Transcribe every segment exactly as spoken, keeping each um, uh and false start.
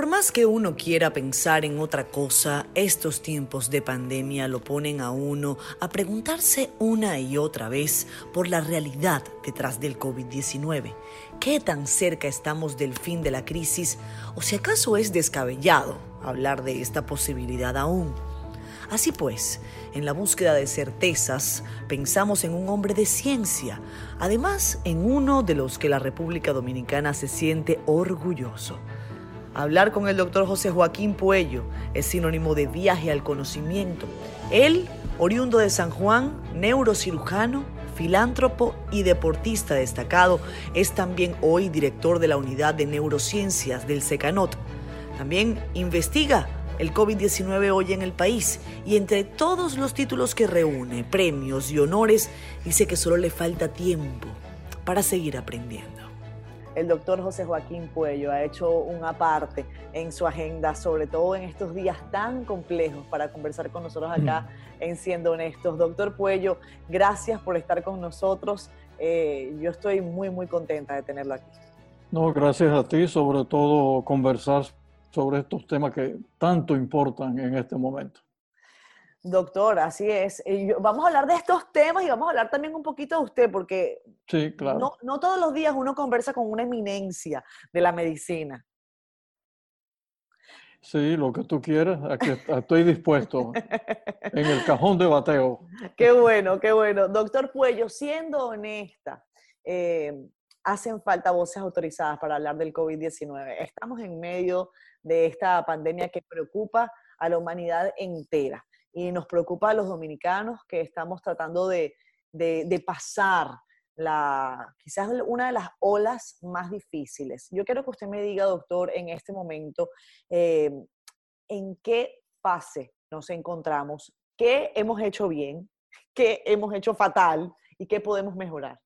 Por más que uno quiera pensar en otra cosa, estos tiempos de pandemia lo ponen a uno a preguntarse una y otra vez por la realidad detrás del COVID diecinueve. ¿Qué tan cerca estamos del fin de la crisis? ¿O si acaso es descabellado hablar de esta posibilidad aún? Así pues, en la búsqueda de certezas, pensamos en un hombre de ciencia, además en uno de los que la República Dominicana se siente orgulloso. Hablar con el doctor José Joaquín Puello es sinónimo de viaje al conocimiento. Él, oriundo de San Juan, neurocirujano, filántropo y deportista destacado, es también hoy director de la Unidad de Neurociencias del CECANOT. También investiga el COVID diecinueve hoy en el país y entre todos los títulos que reúne, premios y honores, dice que solo le falta tiempo para seguir aprendiendo. El doctor José Joaquín Puello ha hecho una parte en su agenda, sobre todo en estos días tan complejos, para conversar con nosotros acá en Siendo Honestos. Doctor Puello, gracias por estar con nosotros. Eh, yo estoy muy, muy contenta de tenerlo aquí. No, gracias a ti, sobre todo conversar sobre estos temas que tanto importan en este momento. Doctor, así es. Vamos a hablar de estos temas y vamos a hablar también un poquito de usted, porque sí, claro. no, no todos los días uno conversa con una eminencia de la medicina. Sí, lo que tú quieras, aquí estoy dispuesto en el cajón de bateo. Qué bueno, qué bueno. Doctor Puello, siendo honesta, eh, hacen falta voces autorizadas para hablar del COVID diecinueve. Estamos en medio de esta pandemia que preocupa a la humanidad entera. Y nos preocupa a los dominicanos que estamos tratando de, de, de pasar la, quizás una de las olas más difíciles. Yo quiero que usted me diga, doctor, en este momento, eh, ¿en qué fase nos encontramos? ¿Qué hemos hecho bien? ¿Qué hemos hecho fatal? ¿Y qué podemos mejorar?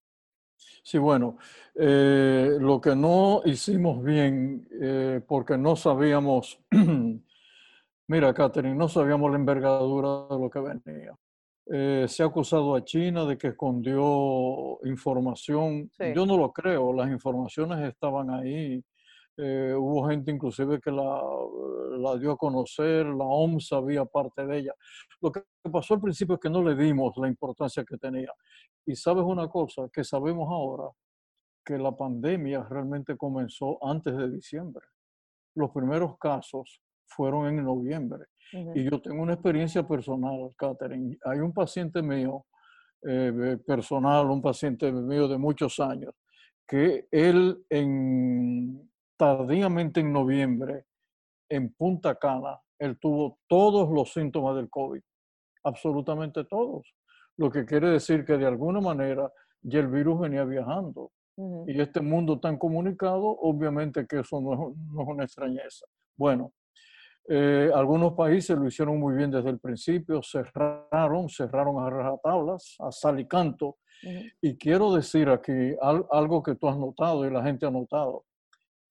Sí, bueno, eh, lo que no hicimos bien, eh, porque no sabíamos... Mira, Catherine, no sabíamos la envergadura de lo que venía. Eh, se ha acusado a China de que escondió información. Sí. Yo no lo creo, las informaciones estaban ahí. Eh, hubo gente inclusive que la, la dio a conocer, la O M S sabía parte de ella. Lo que pasó al principio es que no le dimos la importancia que tenía. Y sabes una cosa, que sabemos ahora que la pandemia realmente comenzó antes de diciembre. Los primeros casos fueron en noviembre. Uh-huh. Y yo tengo una experiencia personal, Catherine. Hay un paciente mío, eh, personal, un paciente mío de muchos años, que él en, tardíamente en noviembre, en Punta Cana, él tuvo todos los síntomas del COVID. Absolutamente todos. Lo que quiere decir que de alguna manera ya el virus venía viajando. Uh-huh. Y este mundo tan comunicado, obviamente que eso no es, no es una extrañeza. Bueno, Eh, algunos países lo hicieron muy bien desde el principio, cerraron, cerraron a rajatablas, a sal y canto. Uh-huh. Y quiero decir aquí al, algo que tú has notado y la gente ha notado.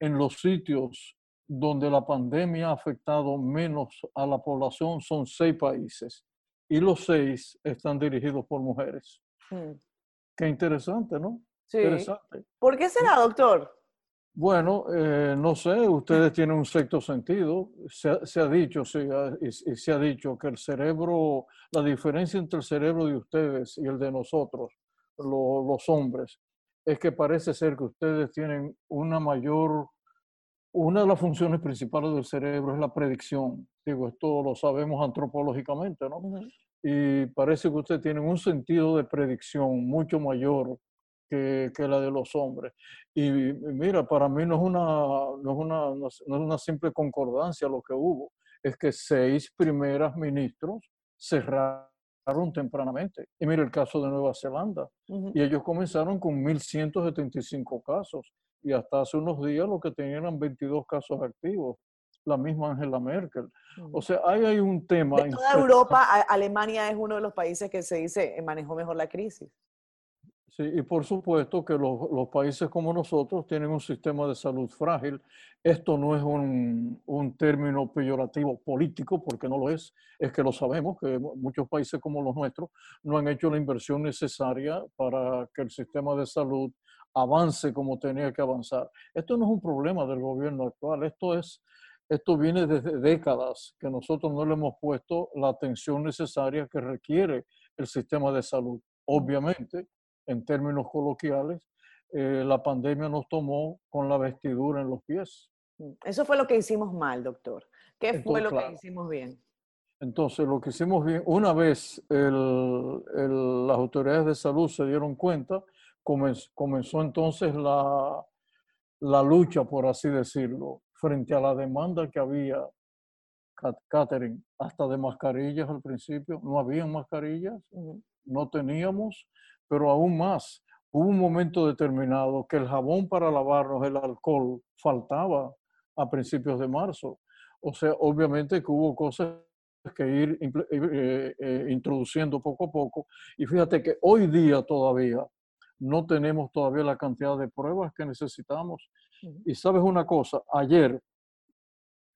En los sitios donde la pandemia ha afectado menos a la población son seis países y los seis están dirigidos por mujeres. Uh-huh. Qué interesante, ¿no? Sí. Interesante. ¿Por qué será, doctor? Bueno, eh, no sé, ustedes tienen un sexto sentido. Se, se ha dicho, se ha, y, y se ha dicho que el cerebro, la diferencia entre el cerebro de ustedes y el de nosotros, lo, los hombres, es que parece ser que ustedes tienen una mayor, una de las funciones principales del cerebro es la predicción. Digo, esto lo sabemos antropológicamente, ¿no? Uh-huh. Y parece que ustedes tienen un sentido de predicción mucho mayor Que, que la de los hombres. Y mira, para mí no es, una, no, es una, no es una simple concordancia lo que hubo. Es que seis primeras ministros cerraron tempranamente. Y mira el caso de Nueva Zelanda. Uh-huh. Y ellos comenzaron con mil ciento setenta y cinco casos. Y hasta hace unos días lo que tenían eran veintidós casos activos. La misma Angela Merkel. Uh-huh. O sea, ahí hay un tema. De toda Europa, Alemania es uno de los países que se dice manejó mejor la crisis. Sí, y por supuesto que los, los países como nosotros tienen un sistema de salud frágil. Esto no es un, un término peyorativo político, porque no lo es. Es que lo sabemos, que muchos países como los nuestros no han hecho la inversión necesaria para que el sistema de salud avance como tenía que avanzar. Esto no es un problema del gobierno actual. Esto es Esto viene desde décadas que nosotros no le hemos puesto la atención necesaria que requiere el sistema de salud. Obviamente, en términos coloquiales, eh, la pandemia nos tomó con la vestidura en los pies. Eso fue lo que hicimos mal, doctor. ¿Qué Entonces, fue lo claro. que hicimos bien? Entonces, lo que hicimos bien, una vez el, el, las autoridades de salud se dieron cuenta, comenzó, comenzó entonces la, la lucha, por así decirlo, frente a la demanda que había, Catherine, hasta de mascarillas al principio. No habían mascarillas, no teníamos, pero aún más. Hubo un momento determinado que el jabón para lavarnos, el alcohol, faltaba a principios de marzo. O sea, obviamente que hubo cosas que ir eh, eh, introduciendo poco a poco. Y fíjate que hoy día todavía no tenemos todavía la cantidad de pruebas que necesitamos. Y sabes una cosa, ayer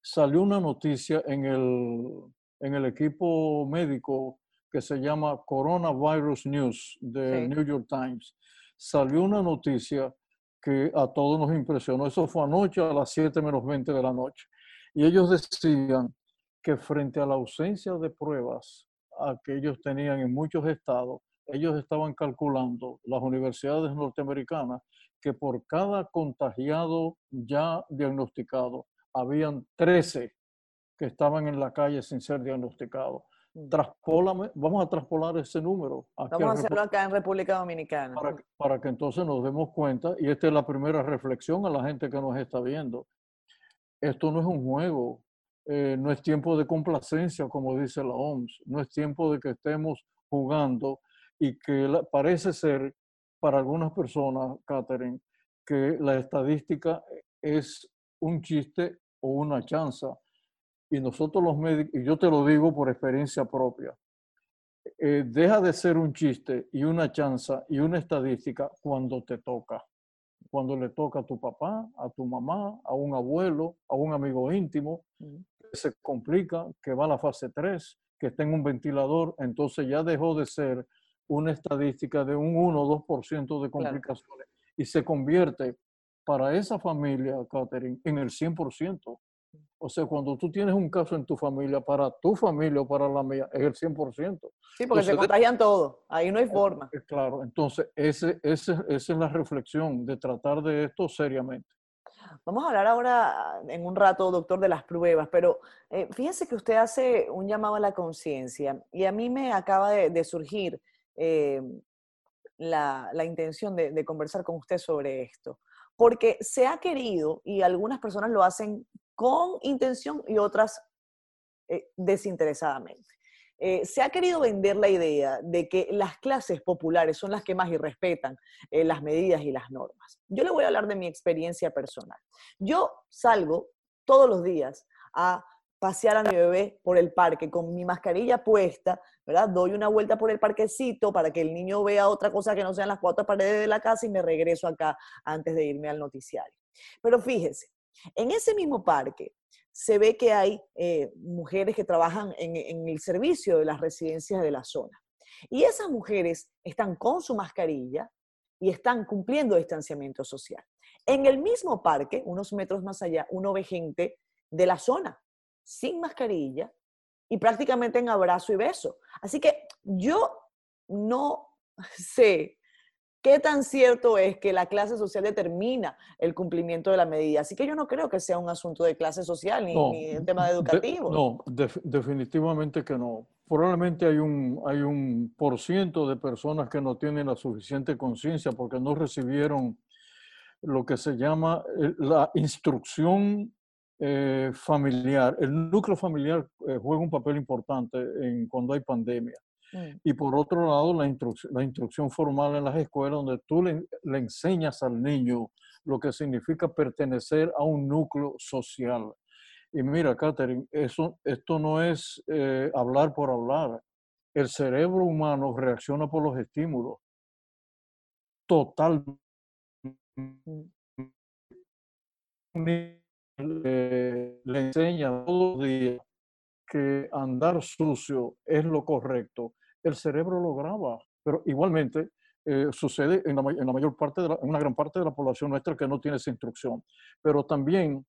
salió una noticia en el, en el equipo médico que se llama Coronavirus News de sí. New York Times. Salió una noticia que a todos nos impresionó. Eso fue anoche a las siete menos veinte de la noche. Y ellos decían que frente a la ausencia de pruebas a que ellos tenían en muchos estados, ellos estaban calculando, las universidades norteamericanas, que por cada contagiado ya diagnosticado, habían trece que estaban en la calle sin ser diagnosticados. Traspólame, vamos a traspolar ese número. Aquí vamos a hacerlo acá en República Dominicana. Para, para que entonces nos demos cuenta, y esta es la primera reflexión a la gente que nos está viendo. Esto no es un juego, eh, no es tiempo de complacencia, como dice la O M S, no es tiempo de que estemos jugando y que la, parece ser para algunas personas, Catherine, que la estadística es un chiste o una chanza. Y nosotros los médicos, y yo te lo digo por experiencia propia, eh, deja de ser un chiste y una chanza y una estadística cuando te toca. Cuando le toca a tu papá, a tu mamá, a un abuelo, a un amigo íntimo, que se complica, que va a la fase tres, que está en un ventilador, entonces ya dejó de ser una estadística de un uno o dos por ciento de complicaciones. Claro. Y se convierte para esa familia, Catherine, en el cien por ciento. O sea, cuando tú tienes un caso en tu familia, para tu familia o para la mía, es el cien por ciento. Sí, porque entonces, se contagian todos. Ahí no hay forma. Claro. Entonces, ese, ese, esa es la reflexión de tratar de esto seriamente. Vamos a hablar ahora en un rato, doctor, de las pruebas, pero eh, fíjese que usted hace un llamado a la conciencia y a mí me acaba de, de surgir eh, la, la intención de, de conversar con usted sobre esto. Porque se ha querido, y algunas personas lo hacen con intención y otras eh, desinteresadamente. Eh, se ha querido vender la idea de que las clases populares son las que más irrespetan eh, las medidas y las normas. Yo le voy a hablar de mi experiencia personal. Yo salgo todos los días a pasear a mi bebé por el parque con mi mascarilla puesta, ¿verdad? Doy una vuelta por el parquecito para que el niño vea otra cosa que no sean las cuatro paredes de la casa y me regreso acá antes de irme al noticiario. Pero fíjese, en ese mismo parque se ve que hay eh, mujeres que trabajan en, en el servicio de las residencias de la zona. Y esas mujeres están con su mascarilla y están cumpliendo distanciamiento social. En el mismo parque, unos metros más allá, uno ve gente de la zona sin mascarilla y prácticamente en abrazo y beso. Así que yo no sé qué tan cierto es que la clase social determina el cumplimiento de la medida. Así que yo no creo que sea un asunto de clase social ni, no, ni un tema educativo. De, no, de, definitivamente que no. Probablemente hay un, hay un por ciento de personas que no tienen la suficiente conciencia porque no recibieron lo que se llama la instrucción Eh, familiar. El núcleo familiar eh, juega un papel importante en, cuando hay pandemia. Mm. Y por otro lado, la, instruc- la instrucción formal en las escuelas, donde tú le, le enseñas al niño lo que significa pertenecer a un núcleo social. Y mira, Catherine, eso, esto no es eh, hablar por hablar. El cerebro humano reacciona por los estímulos. Totalmente. Mm. Le, le enseña todos los días que andar sucio es lo correcto, el cerebro lo graba. Pero igualmente eh, sucede en la, en la mayor parte, de la, en una gran parte de la población nuestra que no tiene esa instrucción. Pero también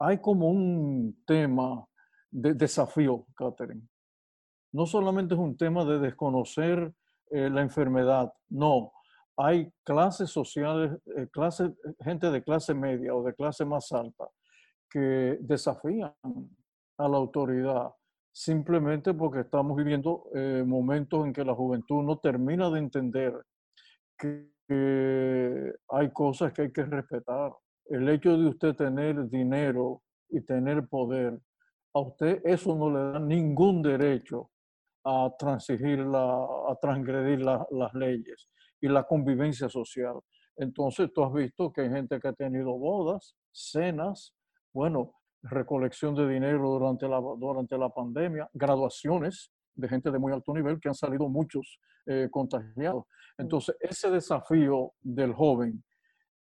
hay como un tema de desafío, Catherine. No solamente es un tema de desconocer eh, la enfermedad, no. Hay clases sociales, eh, clase, gente de clase media o de clase más alta que desafían a la autoridad simplemente porque estamos viviendo eh, momentos en que la juventud no termina de entender que, que hay cosas que hay que respetar. El hecho de usted tener dinero y tener poder, a usted eso no le da ningún derecho a transigir, la, a transgredir la, las leyes y la convivencia social. Entonces, tú has visto que hay gente que ha tenido bodas, cenas, bueno, recolección de dinero durante la, durante la pandemia, graduaciones de gente de muy alto nivel que han salido muchos eh, contagiados. Entonces, ese desafío del joven,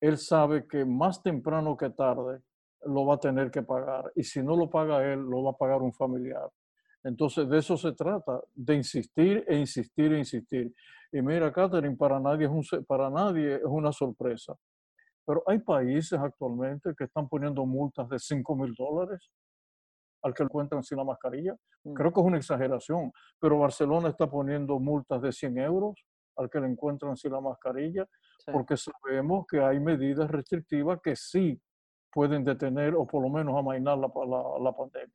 él sabe que más temprano que tarde lo va a tener que pagar. Y si no lo paga él, lo va a pagar un familiar. Entonces, de eso se trata, de insistir e insistir e insistir. Y mira, Catherine, para nadie es, un, para nadie es una sorpresa. Pero hay países actualmente que están poniendo multas de cinco mil dólares al que lo encuentran sin la mascarilla. Creo que es una exageración, pero Barcelona está poniendo multas de cien euros al que lo encuentran sin la mascarilla, sí, porque sabemos que hay medidas restrictivas que sí pueden detener o por lo menos amainar la, la, la pandemia.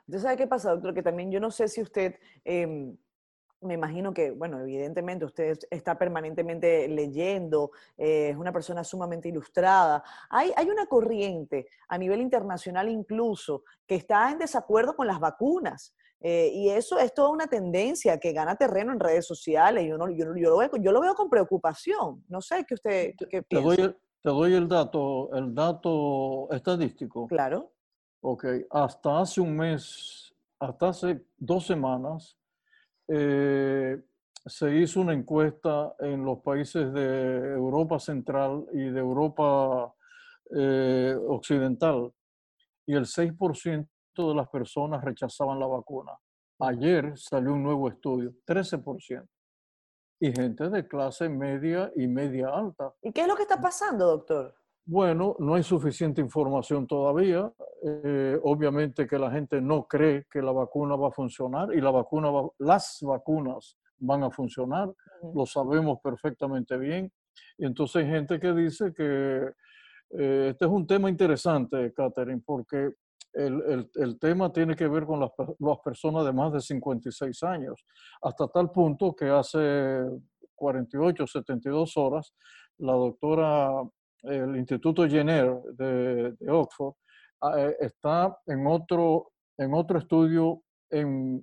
Entonces, ¿sabe qué pasa, doctor? Que también yo no sé si usted, eh, me imagino que, bueno, evidentemente usted está permanentemente leyendo, eh, es una persona sumamente ilustrada. Hay, hay una corriente a nivel internacional incluso que está en desacuerdo con las vacunas. Eh, y eso es toda una tendencia que gana terreno en redes sociales. Yo, no, yo, yo, lo, veo, yo lo veo con preocupación. No sé qué usted qué piensa. Te doy el, te doy el dato, el dato estadístico. Claro. Ok, hasta hace un mes, hasta hace dos semanas, eh, se hizo una encuesta en los países de Europa Central y de Europa eh, Occidental, y el seis por ciento de las personas rechazaban la vacuna. Ayer salió un nuevo estudio, trece por ciento, y gente de clase media y media alta. ¿Y qué es lo que está pasando, doctor? Bueno, no hay suficiente información todavía. Eh, obviamente que la gente no cree que la vacuna va a funcionar y la vacuna va, las vacunas van a funcionar. Uh-huh. Lo sabemos perfectamente bien. Y entonces hay gente que dice que eh, este es un tema interesante, Catherine, porque el, el, el tema tiene que ver con las, las personas de más de cincuenta y seis años, hasta tal punto que hace cuarenta y ocho, setenta y dos horas la doctora... el Instituto Jenner de, de Oxford, eh, está en otro, en otro estudio en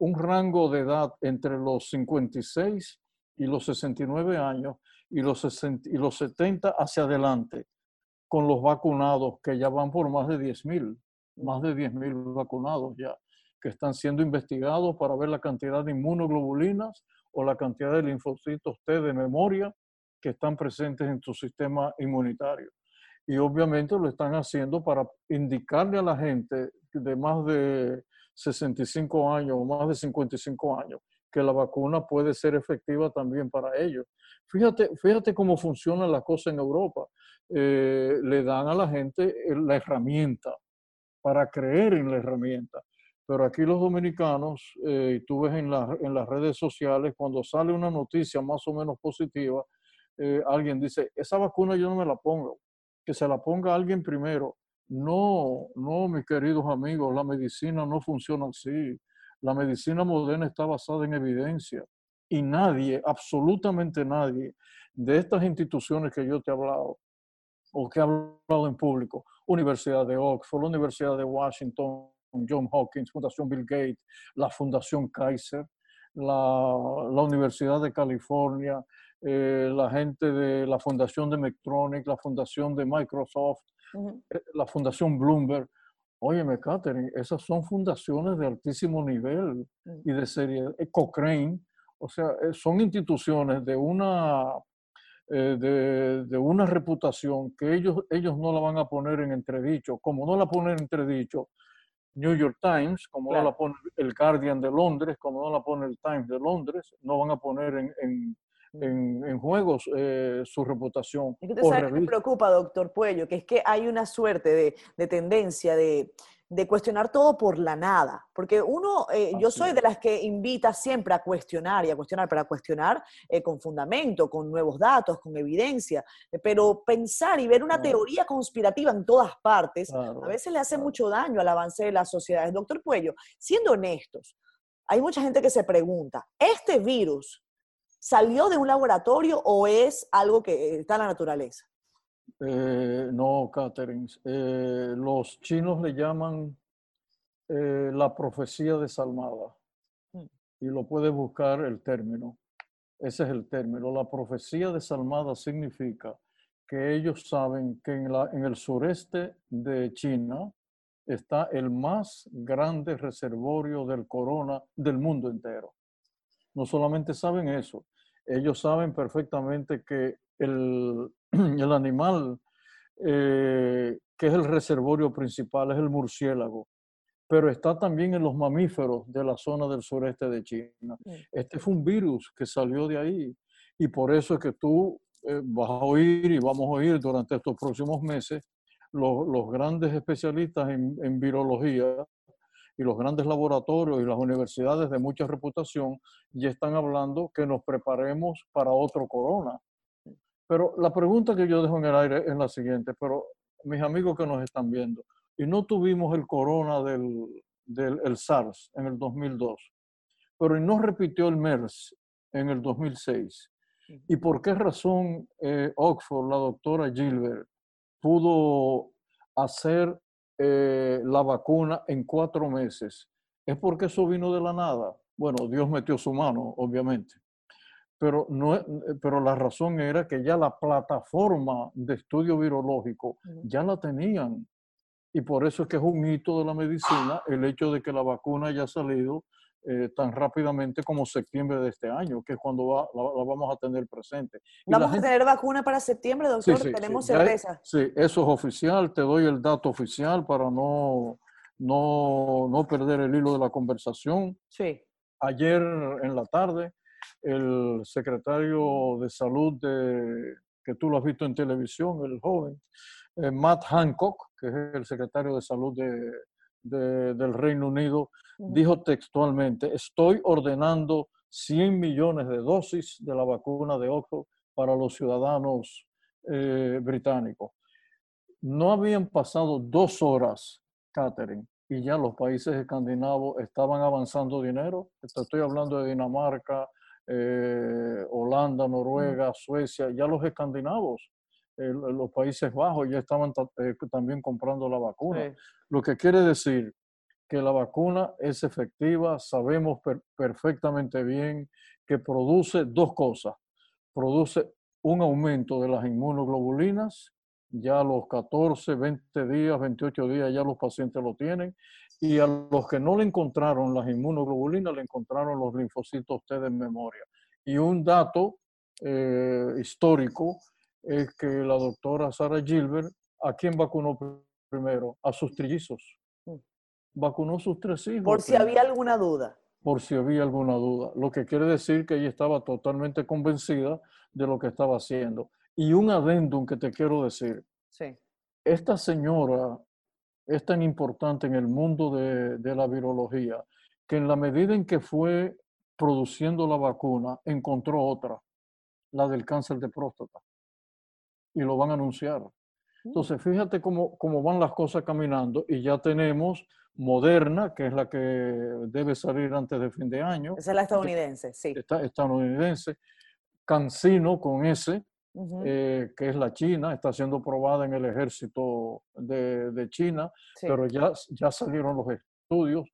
un rango de edad entre los cincuenta y seis y los sesenta y nueve años y los, sesenta, y los setenta hacia adelante, con los vacunados que ya van por más de diez mil, más de diez mil vacunados ya, que están siendo investigados para ver la cantidad de inmunoglobulinas o la cantidad de linfocitos T de memoria que están presentes en tu sistema inmunitario. Y obviamente lo están haciendo para indicarle a la gente de más de sesenta y cinco años o más de cincuenta y cinco años que la vacuna puede ser efectiva también para ellos. Fíjate, fíjate cómo funcionan las cosas en Europa. Eh, le dan a la gente la herramienta para creer en la herramienta. Pero aquí los dominicanos, eh, tú ves en, la, en las redes sociales, cuando sale una noticia más o menos positiva, Eh, alguien dice, esa vacuna yo no me la pongo, que se la ponga alguien primero. No, no, mis queridos amigos, la medicina no funciona así. La medicina moderna está basada en evidencia y nadie, absolutamente nadie, de estas instituciones que yo te he hablado o que he hablado en público, Universidad de Oxford, Universidad de Washington, Johns Hopkins, Fundación Bill Gates, la Fundación Kaiser, la, la Universidad de California, Eh, la gente de la Fundación de Medtronic, la Fundación de Microsoft, uh-huh, eh, la Fundación Bloomberg. Óyeme, Catherine, esas son fundaciones de altísimo nivel, uh-huh, y de seriedad. Eh, Cochrane, o sea, eh, son instituciones de una, eh, de, de una reputación que ellos, ellos no la van a poner en entredicho. Como no la ponen en entredicho New York Times, como claro, no la pone el Guardian de Londres, como no la pone el Times de Londres, no van a poner en... en en, en juegos eh, su reputación. ¿Y usted sabe que me preocupa, doctor Puello? Que es que hay una suerte de, de tendencia de, de cuestionar todo por la nada. Porque uno, eh, yo soy de las que invita siempre a cuestionar y a cuestionar para cuestionar eh, con fundamento, con nuevos datos, con evidencia. Pero pensar y ver una claro. teoría conspirativa en todas partes, claro, a veces le hace claro. mucho daño al avance de las sociedades. Doctor Puello, siendo honestos, hay mucha gente que se pregunta, ¿este virus salió de un laboratorio o es algo que está en la naturaleza? Eh, no, Catherine. Eh, los chinos le llaman eh, la profecía desalmada. Mm. Y lo puedes buscar el término. Ese es el término. La profecía desalmada significa que ellos saben que en, la, en el sureste de China está el más grande reservorio del corona del mundo entero. No solamente saben eso, ellos saben perfectamente que el, el animal eh, que es el reservorio principal es el murciélago, pero está también en los mamíferos de la zona del sureste de China. Este fue un virus que salió de ahí y por eso es que tú eh, vas a oír y vamos a oír durante estos próximos meses Los, los grandes especialistas en, en virología y los grandes laboratorios y las universidades de mucha reputación ya están hablando que nos preparemos para otro corona. Pero la pregunta que yo dejo en el aire es la siguiente, pero mis amigos que nos están viendo, y no tuvimos el corona del, del el SARS en el dos mil dos, pero no repitió el MERS en el dos mil seis. ¿Y por qué razón eh, Oxford, la doctora Gilbert, pudo hacer eh, la vacuna en cuatro meses? ¿Es porque eso vino de la nada? Bueno, Dios metió su mano, obviamente. Pero, no, pero la razón era que ya la plataforma de estudio virológico ya la tenían. Y por eso es que es un hito de la medicina el hecho de que la vacuna haya salido Eh, tan rápidamente como septiembre de este año, que es cuando va, la, la vamos a tener presente. Y ¿Vamos gente... a tener vacuna para septiembre, doctor? Sí, sí, ¿Tenemos sí. certeza? Es, sí, eso es oficial. Te doy el dato oficial para no, no, no perder el hilo de la conversación. Sí. Ayer en la tarde, el secretario de Salud, de, que tú lo has visto en televisión, el joven, eh, Matt Hancock, que es el secretario de Salud de De, del Reino Unido, dijo textualmente, estoy ordenando cien millones de dosis de la vacuna de Oxford para los ciudadanos eh, británicos. No habían pasado dos horas, Catherine, y ya los países escandinavos estaban avanzando dinero. Estoy hablando de Dinamarca, eh, Holanda, Noruega, Suecia, ya los escandinavos. Eh, los Países Bajos ya estaban eh, también comprando la vacuna. Sí. Lo que quiere decir que la vacuna es efectiva, sabemos per perfectamente bien que produce dos cosas. Produce un aumento de las inmunoglobulinas, ya a los catorce, veinte días, veintiocho días ya los pacientes lo tienen, y a los que no le encontraron las inmunoglobulinas le encontraron los linfocitos T de memoria. Y un dato eh, histórico es que la doctora Sarah Gilbert, ¿a quién vacunó primero? A sus trillizos. Vacunó a sus tres hijos. Por si primero. había alguna duda. Por si había alguna duda. Lo que quiere decir que ella estaba totalmente convencida de lo que estaba haciendo. Y un adendum que te quiero decir. Sí. Esta señora es tan importante en el mundo de, de la virología que en la medida en que fue produciendo la vacuna, encontró otra, la del cáncer de próstata. Y lo van a anunciar. Entonces, fíjate cómo, cómo van las cosas caminando y ya tenemos Moderna, que es la que debe salir antes de fin de año. Esa es la estadounidense, sí. Está, estadounidense. CanSino con S, uh-huh. eh, que es la China, está siendo probada en el ejército de, de China, sí. pero ya, ya salieron los estudios.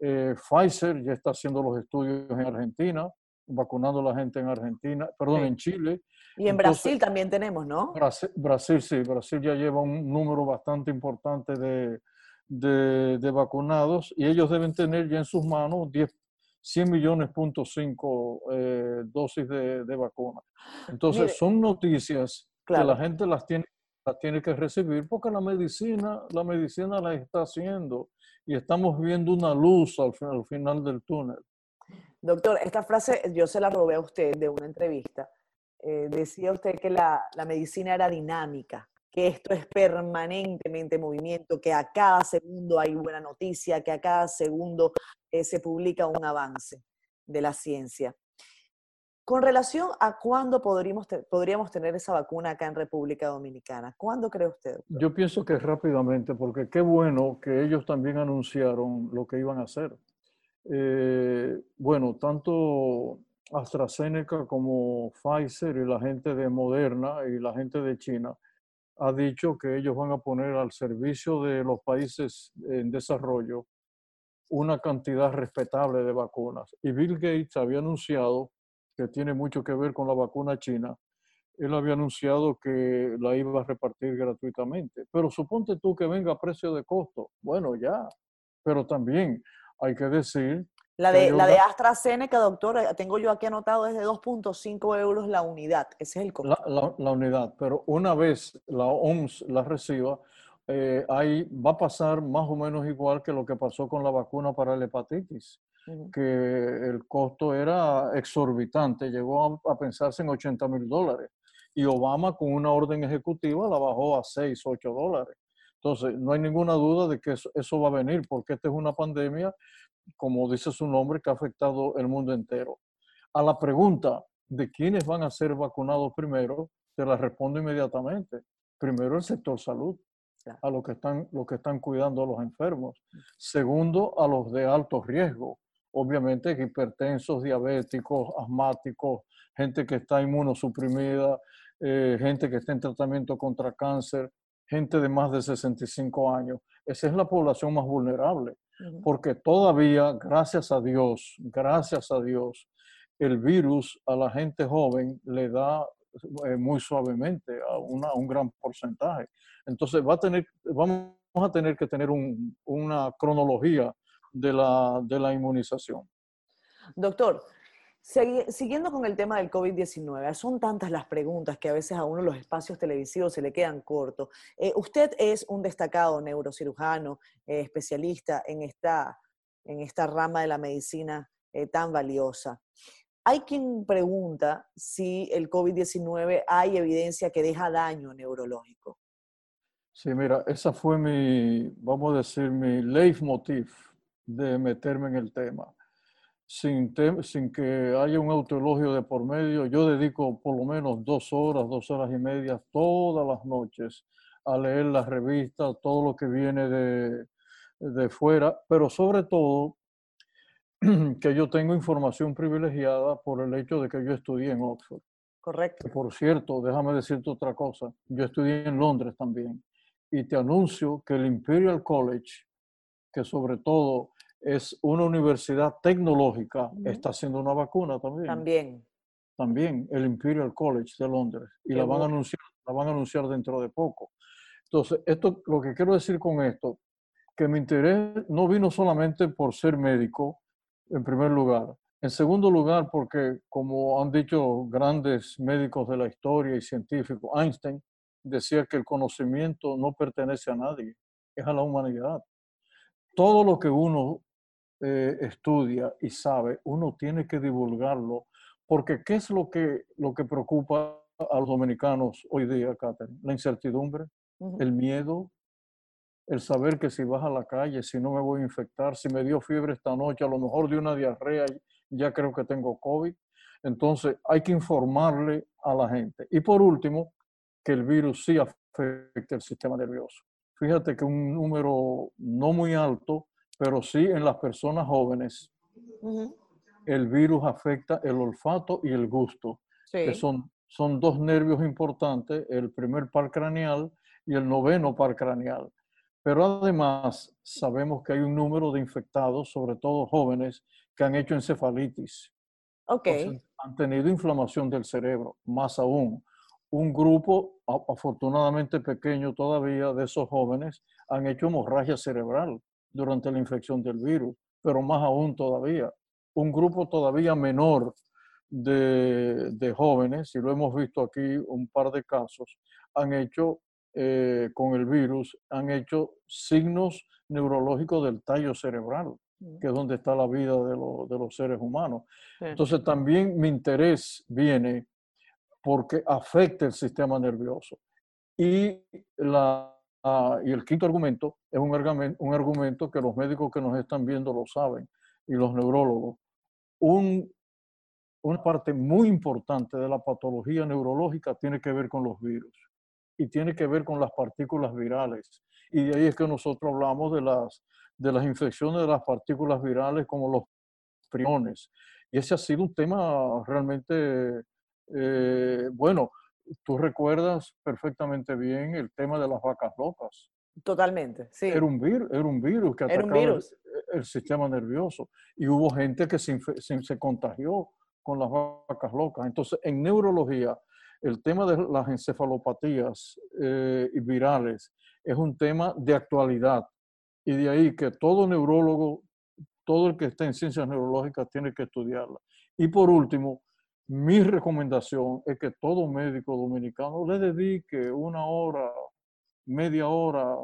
Eh, Pfizer ya está haciendo los estudios en Argentina, vacunando a la gente en Argentina, perdón, sí. en Chile. Y en Entonces, Brasil también tenemos, ¿no? Brasil, Brasil, sí. Brasil ya lleva un número bastante importante de, de, de vacunados y ellos deben tener ya en sus manos cien millones punto cinco eh, dosis de, de vacuna. Entonces, Mire, son noticias claro. que la gente las tiene, las tiene que recibir porque la medicina, la medicina las está haciendo y estamos viendo una luz al, al final del túnel. Doctor, esta frase yo se la robé a usted de una entrevista eh, decía usted que la, la medicina era dinámica, que esto es permanentemente movimiento, que a cada segundo hay buena noticia, que a cada segundo eh, se publica un avance de la ciencia. Con relación a cuándo podríamos, podríamos tener esa vacuna acá en República Dominicana, ¿cuándo cree usted, doctor? Yo pienso que rápidamente, porque qué bueno que ellos también anunciaron lo que iban a hacer. Eh, bueno, tanto AstraZeneca como Pfizer y la gente de Moderna y la gente de China ha dicho que ellos van a poner al servicio de los países en desarrollo una cantidad respetable de vacunas. Y Bill Gates había anunciado, que tiene mucho que ver con la vacuna china, él había anunciado que la iba a repartir gratuitamente. Pero suponte tú que venga a precio de costo. Bueno, ya. Pero también hay que decir... La de, la de AstraZeneca, doctor, tengo yo aquí anotado, es de dos punto cinco euros la unidad. Ese es el costo. La, la, la unidad. Pero una vez la O M S la reciba, eh, ahí va a pasar más o menos igual que lo que pasó con la vacuna para la hepatitis, que el costo era exorbitante, llegó a, a pensarse en ochenta mil dólares. Y Obama con una orden ejecutiva la bajó a seis, ocho dólares. Entonces, no hay ninguna duda de que eso, eso va a venir, porque esta es una pandemia, como dice su nombre, que ha afectado el mundo entero. A la pregunta de quiénes van a ser vacunados primero, te la respondo inmediatamente. Primero el sector salud, a los que están, los que están cuidando a los enfermos. Segundo, a los de alto riesgo. Obviamente hipertensos, diabéticos, asmáticos, gente que está inmunosuprimida, eh, gente que está en tratamiento contra cáncer, gente de más de sesenta y cinco años. Esa es la población más vulnerable, uh-huh. porque todavía, gracias a Dios, gracias a Dios, el virus a la gente joven le da eh, muy suavemente, a, una, a un gran porcentaje. Entonces va a tener, vamos a tener que tener un, una cronología De la, de la inmunización. Doctor, siguiendo con el tema del COVID diecinueve, son tantas las preguntas que a veces a uno los espacios televisivos se le quedan cortos. Eh, usted es un destacado neurocirujano, eh, especialista en esta, en esta rama de la medicina eh, tan valiosa. Hay quien pregunta si el COVID diecinueve hay evidencia que deja daño neurológico. Sí, mira, esa fue mi, vamos a decir, mi leitmotiv de meterme en el tema. Sin, te sin que haya un autoelogio de por medio, yo dedico por lo menos dos horas, dos horas y media todas las noches a leer las revistas, todo lo que viene de, de fuera, pero sobre todo que yo tengo información privilegiada por el hecho de que yo estudié en Oxford. Correcto. Por cierto, déjame decirte otra cosa, yo estudié en Londres también, y te anuncio que el Imperial College, que sobre todo es una universidad tecnológica, uh-huh. está haciendo una vacuna también. También. También, el Imperial College de Londres. Y la van, a anunciar, la van a anunciar dentro de poco. Entonces, esto, lo que quiero decir con esto, que mi interés no vino solamente por ser médico, en primer lugar. En segundo lugar, porque, como han dicho grandes médicos de la historia y científicos, Einstein decía que el conocimiento no pertenece a nadie, es a la humanidad. Todo lo que uno eh, estudia y sabe, uno tiene que divulgarlo, porque ¿qué es lo que, lo que preocupa a los dominicanos hoy día, Catherine? La incertidumbre, uh-huh. el miedo, el saber que si vas a la calle, si no me voy a infectar, si me dio fiebre esta noche, a lo mejor de una diarrea, ya creo que tengo COVID. Entonces hay que informarle a la gente. Y por último, que el virus sí afecta el sistema nervioso. Fíjate que un número no muy alto, pero sí en las personas jóvenes, uh-huh. el virus afecta el olfato y el gusto, sí. que son, son dos nervios importantes, el primer par craneal y el noveno par craneal. Pero además sabemos que hay un número de infectados, sobre todo jóvenes, que han hecho encefalitis. Okay. Entonces, han tenido inflamación del cerebro, más aún. Un grupo, afortunadamente pequeño todavía, de esos jóvenes han hecho hemorragia cerebral durante la infección del virus, pero más aún todavía. Un grupo todavía menor de, de jóvenes, y lo hemos visto aquí un par de casos, han hecho eh, con el virus, han hecho signos neurológicos del tallo cerebral, que es donde está la vida de, lo, de los seres humanos. Sí. Entonces también mi interés viene porque afecta el sistema nervioso. Y, la, uh, y el quinto argumento es un argumento, un argumento que los médicos que nos están viendo lo saben, y los neurólogos. Un, una parte muy importante de la patología neurológica tiene que ver con los virus y tiene que ver con las partículas virales. Y de ahí es que nosotros hablamos de las, de las infecciones de las partículas virales como los priones. Y ese ha sido un tema realmente, eh, bueno, tú recuerdas perfectamente bien el tema de las vacas locas. Totalmente, sí. Era un, vir, era un virus que atacaba el, el sistema nervioso. Y hubo gente que se, se, se contagió con las vacas locas. Entonces, en neurología, el tema de las encefalopatías eh, virales es un tema de actualidad. Y de ahí que todo neurólogo, todo el que esté en ciencias neurológicas tiene que estudiarla. Y por último, mi recomendación es que todo médico dominicano le dedique una hora, media hora,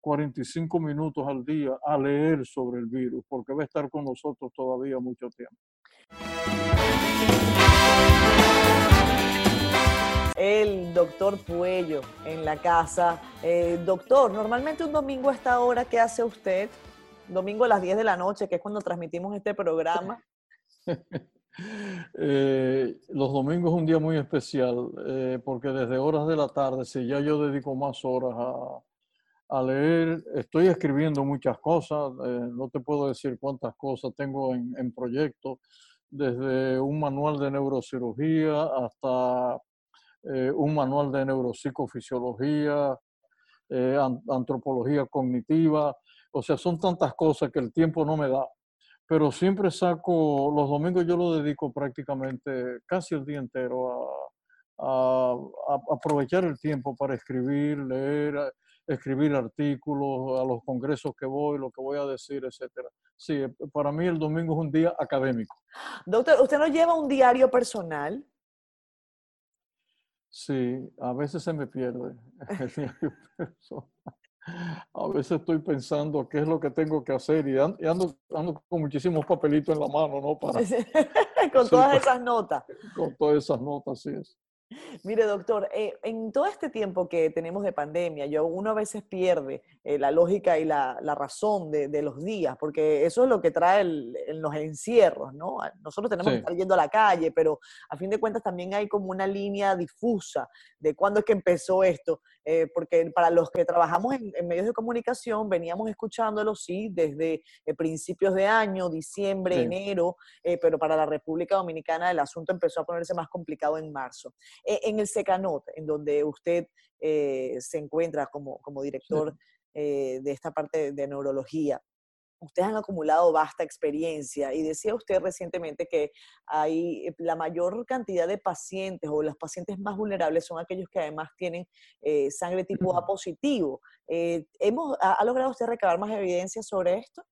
cuarenta y cinco minutos al día a leer sobre el virus, porque va a estar con nosotros todavía mucho tiempo. El doctor Puello en la casa. Eh, doctor, normalmente un domingo a esta hora, ¿qué hace usted? Domingo a las diez de la noche, que es cuando transmitimos este programa. Eh, los domingos es un día muy especial, eh, porque desde horas de la tarde, si ya yo dedico más horas a, a leer, estoy escribiendo muchas cosas, eh, no te puedo decir cuántas cosas tengo en, en proyecto, desde un manual de neurocirugía hasta eh, un manual de neuropsicofisiología, eh, an- antropología cognitiva. O sea, son tantas cosas que el tiempo no me da. Pero siempre saco, los domingos yo lo dedico prácticamente casi el día entero a, a, a aprovechar el tiempo para escribir, leer, escribir artículos, a los congresos que voy, lo que voy a decir, etcétera. Sí, para mí el domingo es un día académico. Doctor, ¿usted no lleva un diario personal? Sí, a veces se me pierde el diario personal. A veces estoy pensando qué es lo que tengo que hacer y ando, ando con muchísimos papelitos en la mano, ¿no? Para, con todas sí, esas notas. Con todas esas notas, sí es. Mire, doctor, eh, en todo este tiempo que tenemos de pandemia, yo, uno a veces pierde eh, la lógica y la, la razón de, de los días, porque eso es lo que trae el, el, los encierros, ¿no? Nosotros tenemos sí. que estar yendo a la calle, pero a fin de cuentas también hay como una línea difusa de cuándo es que empezó esto, eh, porque para los que trabajamos en, en medios de comunicación, veníamos escuchándolo, sí, desde eh, principios de año, diciembre, sí. enero, eh, pero para la República Dominicana el asunto empezó a ponerse más complicado en marzo. En el CECANOT, en donde usted eh, se encuentra como, como director sí. eh, de esta parte de neurología, ustedes han acumulado vasta experiencia y decía usted recientemente que hay la mayor cantidad de pacientes o los pacientes más vulnerables son aquellos que además tienen eh, sangre tipo A positivo. Eh, ¿hemos, ha, ¿Ha logrado usted recabar más evidencia sobre esto?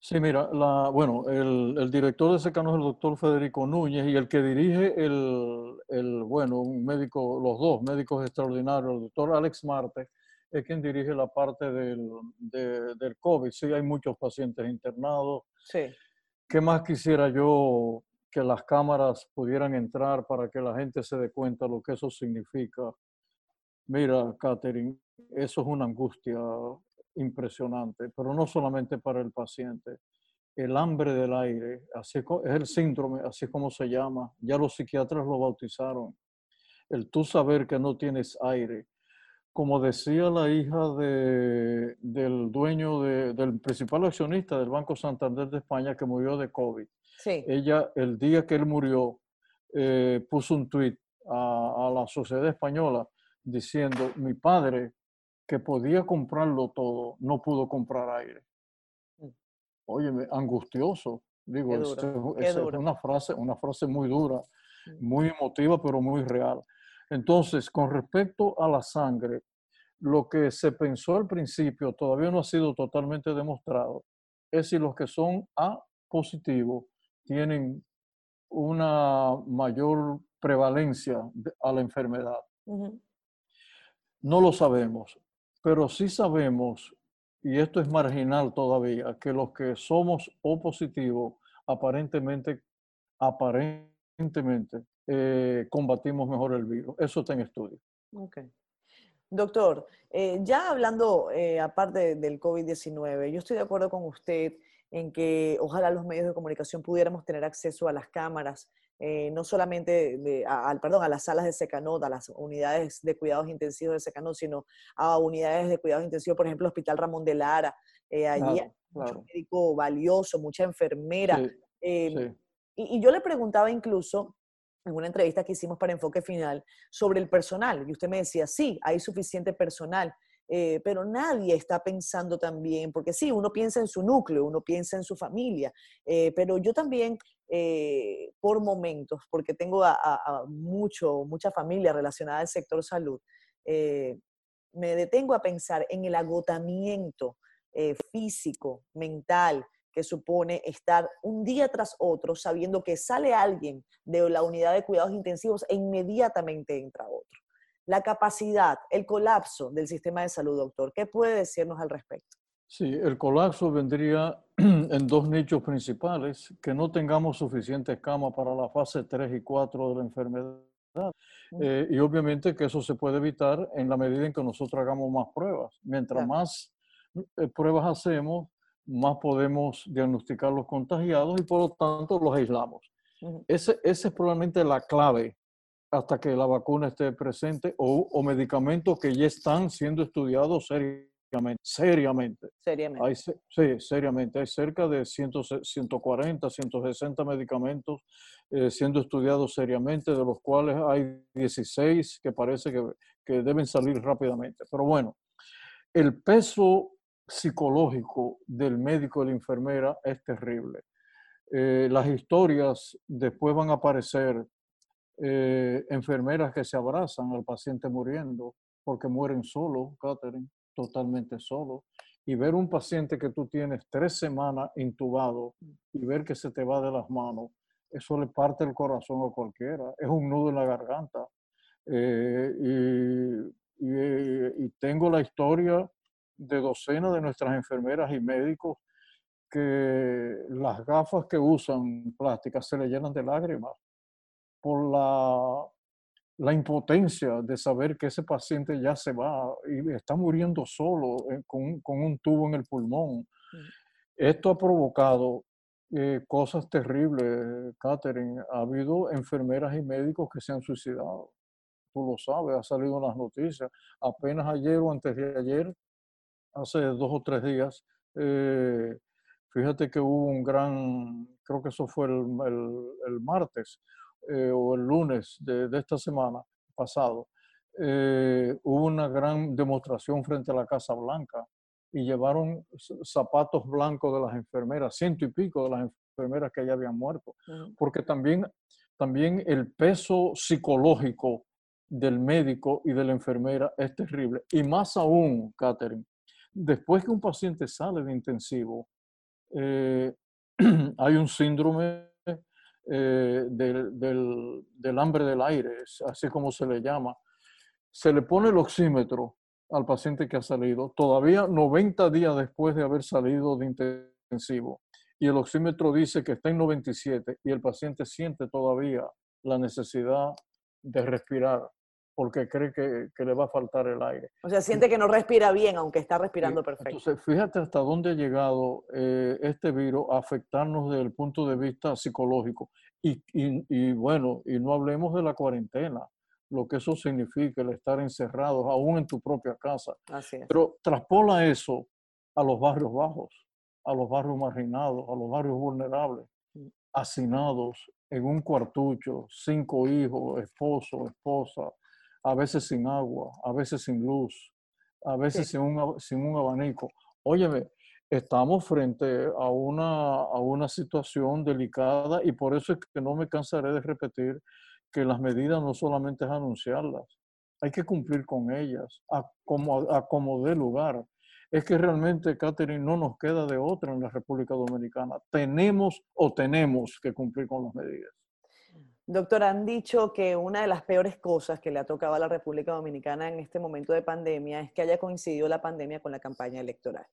Sí, mira, la, bueno, el, el director de CECANOT es el doctor Federico Núñez y el que dirige el, el, bueno, un médico, los dos médicos extraordinarios, el doctor Alex Marte, es quien dirige la parte del, de, del COVID. Sí, hay muchos pacientes internados. Sí. ¿Qué más quisiera yo que las cámaras pudieran entrar para que la gente se dé cuenta lo que eso significa? Mira, Catherine, eso es una angustia impresionante, pero no solamente para el paciente. El hambre del aire, así es, es el síndrome, así es como se llama. Ya los psiquiatras lo bautizaron. El tú saber que no tienes aire. Como decía la hija de, del dueño, de, del principal accionista del Banco Santander de España que murió de COVID. Sí. Ella, el día que él murió, eh, puso un tuit a, a la sociedad española diciendo, mi padre, que podía comprarlo todo, no pudo comprar aire. Óyeme, angustioso. Digo, esa es una frase, una frase muy dura, muy emotiva, pero muy real. Entonces, con respecto a la sangre, lo que se pensó al principio, todavía no ha sido totalmente demostrado, es si los que son A positivo tienen una mayor prevalencia a la enfermedad. Uh-huh. No lo sabemos. Pero sí sabemos, y esto es marginal todavía, que los que somos O positivo, aparentemente, aparentemente eh, combatimos mejor el virus. Eso está en estudio. Okay. Doctor, eh, ya hablando eh, aparte del COVID diecinueve, yo estoy de acuerdo con usted en que ojalá los medios de comunicación pudiéramos tener acceso a las cámaras, eh, no solamente de, a, a, perdón, a las salas de CECANOT, a las unidades de cuidados intensivos de CECANOT, sino a unidades de cuidados intensivos, por ejemplo, Hospital Ramón de Lara, eh, allí claro, hay mucho claro. médico valioso, mucha enfermera. Sí, eh, sí. Y, y yo le preguntaba incluso, en una entrevista que hicimos para Enfoque Final, sobre el personal, y usted me decía, sí, hay suficiente personal, Eh, pero nadie está pensando también, porque sí, uno piensa en su núcleo, uno piensa en su familia, eh, pero yo también eh, por momentos, porque tengo a, a, a mucho, mucha familia relacionada al sector salud, eh, me detengo a pensar en el agotamiento eh, físico, mental, que supone estar un día tras otro sabiendo que sale alguien de la unidad de cuidados intensivos e inmediatamente entra otro. La capacidad, el colapso del sistema de salud, doctor. ¿Qué puede decirnos al respecto? Sí, el colapso vendría en dos nichos principales, que no tengamos suficientes camas para la fase tres y cuatro de la enfermedad. Uh-huh. eh, y obviamente que eso se puede evitar en la medida en que nosotros hagamos más pruebas. Mientras claro. más eh, pruebas hacemos, más podemos diagnosticar los contagiados y por lo tanto los aislamos. Uh-huh. Ese, ese es probablemente la clave hasta que la vacuna esté presente o, o medicamentos que ya están siendo estudiados seriamente. Seriamente. Seriamente. Hay, sí, seriamente. Hay cerca de ciento cuarenta, ciento sesenta medicamentos eh, siendo estudiados seriamente, de los cuales hay dieciséis que parece que, que deben salir rápidamente. Pero bueno, el peso psicológico del médico y la enfermera es terrible. Eh, las historias después van a aparecer. Eh, enfermeras que se abrazan al paciente muriendo porque mueren solos, Catherine, totalmente solos. Y ver un paciente que tú tienes tres semanas intubado y ver que se te va de las manos, eso le parte el corazón a cualquiera. Es un nudo en la garganta. Eh, y, y, y tengo la historia de docenas de nuestras enfermeras y médicos que las gafas que usan plásticas se le llenan de lágrimas por la, la impotencia de saber que ese paciente ya se va y está muriendo solo eh, con, con un tubo en el pulmón. Sí. Esto ha provocado eh, cosas terribles, Catherine. Ha habido enfermeras y médicos que se han suicidado. Tú lo sabes, ha salido en las noticias. Apenas ayer o antes de ayer, hace dos o tres días, eh, fíjate que hubo un gran, creo que eso fue el, el, el martes, Eh, o el lunes de, de esta semana pasado, eh, hubo una gran demostración frente a la Casa Blanca y llevaron zapatos blancos de las enfermeras, ciento y pico de las enfermeras que ya habían muerto. Uh-huh. Porque también, también el peso psicológico del médico y de la enfermera es terrible. Y más aún, Catherine, después que un paciente sale de intensivo, eh, hay un síndrome Eh, del, del, del hambre del aire, así como se le llama. Se le pone el oxímetro al paciente que ha salido, todavía noventa días después de haber salido de intensivo, y el oxímetro dice que está en noventa y siete y el paciente siente todavía la necesidad de respirar porque cree que, que le va a faltar el aire. O sea, siente que no respira bien, aunque está respirando perfecto. Entonces, fíjate hasta dónde ha llegado eh, este virus a afectarnos desde el punto de vista psicológico. Y, y, y bueno, y no hablemos de la cuarentena, lo que eso significa, el estar encerrados, aún en tu propia casa. Así es. Pero traspola eso a los barrios bajos, a los barrios marginados, a los barrios vulnerables, hacinados en un cuartucho, cinco hijos, esposo, esposa, a veces sin agua, a veces sin luz, a veces sí. sin, un, sin un abanico. Óyeme, estamos frente a una, a una situación delicada y por eso es que no me cansaré de repetir que las medidas no solamente es anunciarlas, hay que cumplir con ellas, a como, a como dé lugar. Es que realmente, Catherine, no nos queda de otra en la República Dominicana. Tenemos o tenemos que cumplir con las medidas. Doctor, han dicho que una de las peores cosas que le ha tocado a la República Dominicana en este momento de pandemia es que haya coincidido la pandemia con la campaña electoral.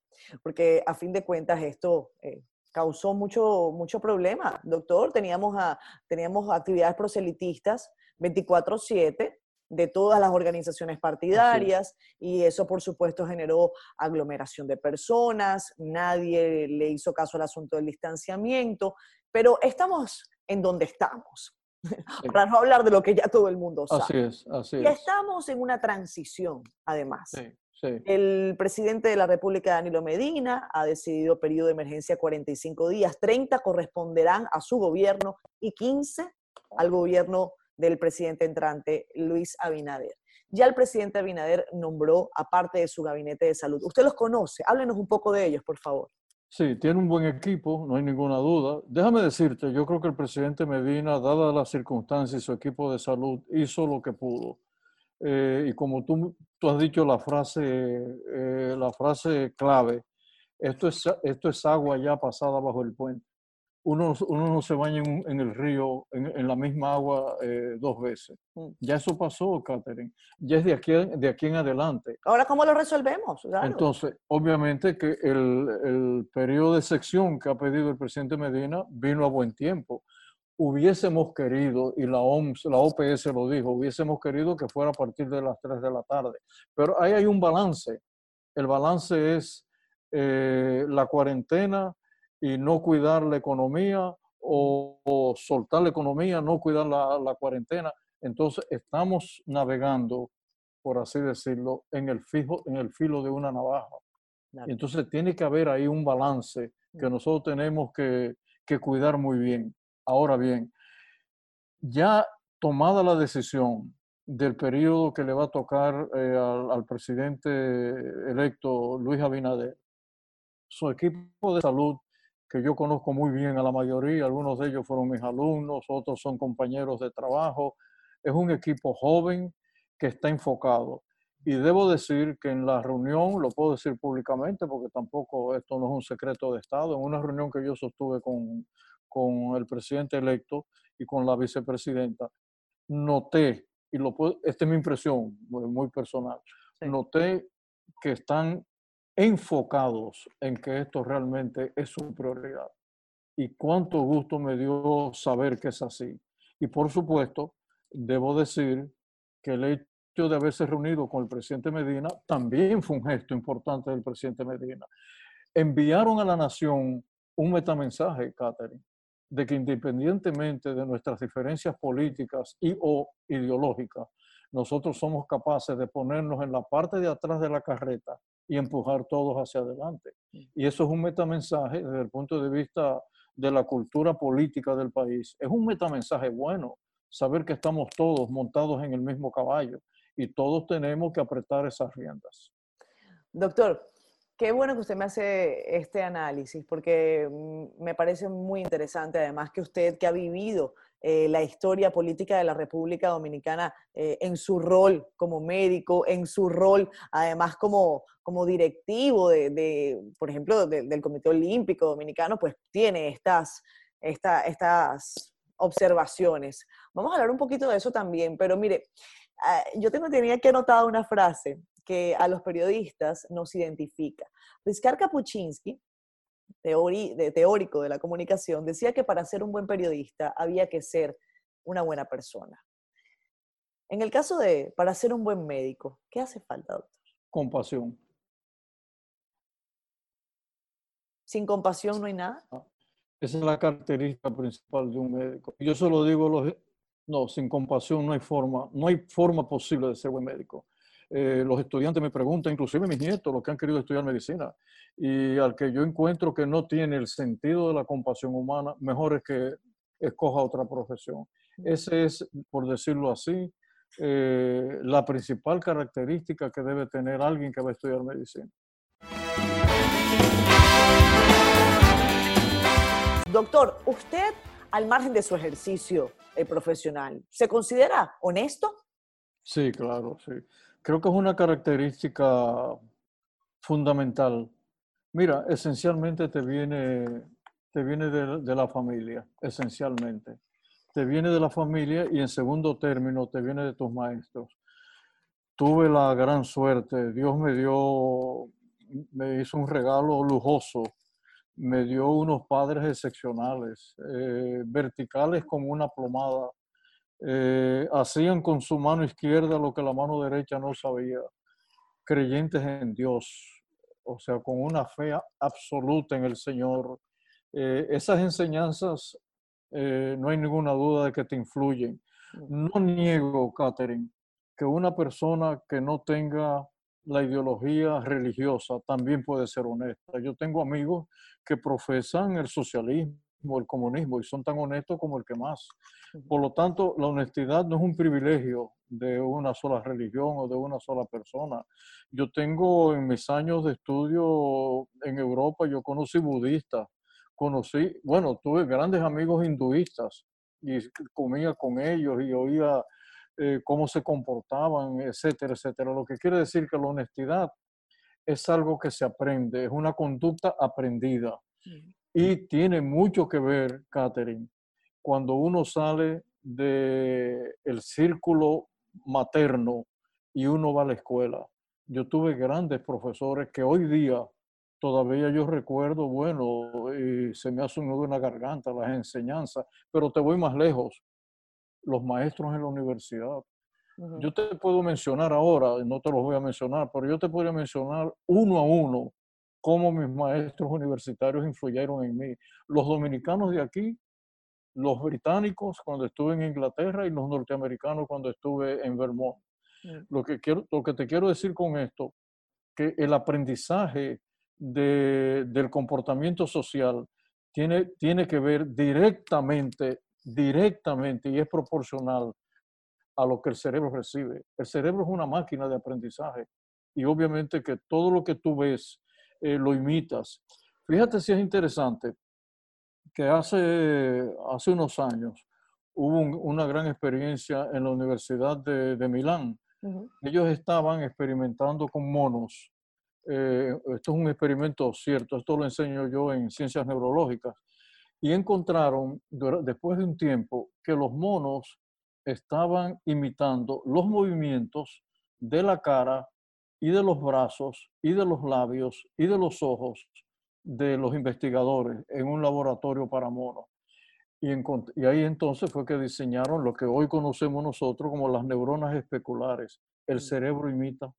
Porque a fin de cuentas esto eh, causó mucho, mucho problema, doctor. Teníamos, a, teníamos actividades proselitistas veinticuatro siete de todas las organizaciones partidarias, y eso por supuesto generó aglomeración de personas, nadie le hizo caso al asunto del distanciamiento, pero estamos en donde estamos, sí. Para no hablar de lo que ya todo el mundo sabe. Así es, así es. Ya estamos en una transición, además. Sí, sí. El presidente de la República, Danilo Medina, ha decidido periodo de emergencia cuarenta y cinco días, treinta corresponderán a su gobierno y quince al gobierno del presidente entrante, Luis Abinader. Ya el presidente Abinader nombró a parte de su gabinete de salud. Usted los conoce, háblenos un poco de ellos, por favor. Sí, tiene un buen equipo, no hay ninguna duda. Déjame decirte, yo creo que el presidente Medina, dadas las circunstancias y su equipo de salud, hizo lo que pudo. Eh, y como tú, tú has dicho la frase, eh, la frase clave, esto es, esto es agua ya pasada bajo el puente. Uno, uno no se baña en, en el río, en, en la misma agua eh, dos veces. Ya eso pasó, Catherine. Ya es de aquí, de aquí en adelante. Ahora, ¿cómo lo resolvemos? Claro. Entonces, obviamente que el, el periodo de sección que ha pedido el presidente Medina vino a buen tiempo. Hubiésemos querido, y la O M S, la O P S lo dijo, hubiésemos querido que fuera a partir de las tres de la tarde. Pero ahí hay un balance. El balance es eh, la cuarentena, y no cuidar la economía, o, o soltar la economía, no cuidar la, la cuarentena. Entonces estamos navegando, por así decirlo, en el, fijo, en el filo de una navaja. Claro. Entonces tiene que haber ahí un balance que nosotros tenemos que, que cuidar muy bien. Ahora bien, ya tomada la decisión del periodo que le va a tocar eh, al, al presidente electo Luis Abinader, su equipo de salud, que yo conozco muy bien a la mayoría, algunos de ellos fueron mis alumnos, otros son compañeros de trabajo. Es un equipo joven que está enfocado. Y debo decir que en la reunión, lo puedo decir públicamente porque tampoco esto no es un secreto de Estado, en una reunión que yo sostuve con, con el presidente electo y con la vicepresidenta, noté, y lo puedo, esta es mi impresión muy personal, sí. Noté que están enfocados en que esto realmente es su prioridad. Y cuánto gusto me dio saber que es así. Y por supuesto, debo decir que el hecho de haberse reunido con el presidente Medina también fue un gesto importante del presidente Medina. Enviaron a la nación un metamensaje, Catherine, de que independientemente de nuestras diferencias políticas y o ideológicas, nosotros somos capaces de ponernos en la parte de atrás de la carreta y empujar todos hacia adelante. Y eso es un metamensaje desde el punto de vista de la cultura política del país. Es un metamensaje bueno, saber que estamos todos montados en el mismo caballo y todos tenemos que apretar esas riendas. Doctor, qué bueno que usted me hace este análisis, porque me parece muy interesante, además, que usted, que ha vivido eh, la historia política de la República Dominicana eh, en su rol como médico, en su rol, además, como, como directivo, de, de, por ejemplo, de, del Comité Olímpico Dominicano, pues tiene estas, esta, estas observaciones. Vamos a hablar un poquito de eso también, pero mire, yo tengo, tenía que anotar una frase que a los periodistas nos identifica. Riskar Kapuscinski, teori, de, teórico de la comunicación, decía que para ser un buen periodista había que ser una buena persona. En el caso de, para ser un buen médico, ¿qué hace falta, doctor? Compasión. ¿Sin compasión no hay nada? Esa es la característica principal de un médico. Yo se lo digo a los... No, sin compasión no hay forma, no hay forma posible de ser buen médico. Eh, los estudiantes me preguntan, inclusive mis nietos, los que han querido estudiar medicina, y al que yo encuentro que no tiene el sentido de la compasión humana, mejor es que escoja otra profesión. Esa es, por decirlo así, eh, la principal característica que debe tener alguien que va a estudiar medicina. Doctor, usted, al margen de su ejercicio eh, profesional, ¿se considera honesto? Sí, claro, sí. Creo que es una característica fundamental. Mira, esencialmente te viene, te viene de, de la familia, esencialmente. Te viene de la familia y en segundo término te viene de tus maestros. Tuve la gran suerte, Dios me dio, me hizo un regalo lujoso me dio unos padres excepcionales, eh, verticales como una plomada. Eh, hacían con su mano izquierda lo que la mano derecha no sabía. Creyentes en Dios, o sea, con una fe absoluta en el Señor. Eh, esas enseñanzas, eh, no hay ninguna duda de que te influyen. No niego, Catherine, que una persona que no tenga la ideología religiosa también puede ser honesta. Yo tengo amigos que profesan el socialismo, el comunismo, y son tan honestos como el que más. Por lo tanto, la honestidad no es un privilegio de una sola religión o de una sola persona. Yo tengo, en mis años de estudio en Europa, yo conocí budistas, conocí, bueno, tuve grandes amigos hinduistas, y comía con ellos y oía eh, cómo se comportaban, etcétera, etcétera. Lo que quiere decir que la honestidad es algo que se aprende, es una conducta aprendida. Sí. Y tiene mucho que ver, Catherine, cuando uno sale del círculo materno y uno va a la escuela. Yo tuve grandes profesores que hoy día todavía yo recuerdo, bueno, y se me ha sumido en la garganta las enseñanzas, pero te voy más lejos, los maestros en la universidad. Uh-huh. Yo te puedo mencionar ahora, no te los voy a mencionar, pero yo te podría mencionar uno a uno cómo mis maestros universitarios influyeron en mí. Los dominicanos de aquí, los británicos cuando estuve en Inglaterra y los norteamericanos cuando estuve en Vermont. Uh-huh. Lo que quiero, lo que te quiero decir con esto, que el aprendizaje De, del comportamiento social tiene, tiene que ver directamente, directamente y es proporcional a lo que el cerebro recibe. El cerebro es una máquina de aprendizaje y obviamente que todo lo que tú ves eh, lo imitas. Fíjate si es interesante que hace, hace unos años hubo un, una gran experiencia en la Universidad de, de Milán. Uh-huh. Ellos estaban experimentando con monos. Eh, esto es un experimento cierto, esto lo enseño yo en ciencias neurológicas, y encontraron después de un tiempo que los monos estaban imitando los movimientos de la cara y de los brazos y de los labios y de los ojos de los investigadores en un laboratorio para monos. Y, en, y ahí entonces fue que diseñaron lo que hoy conocemos nosotros como las neuronas especulares. El cerebro imita.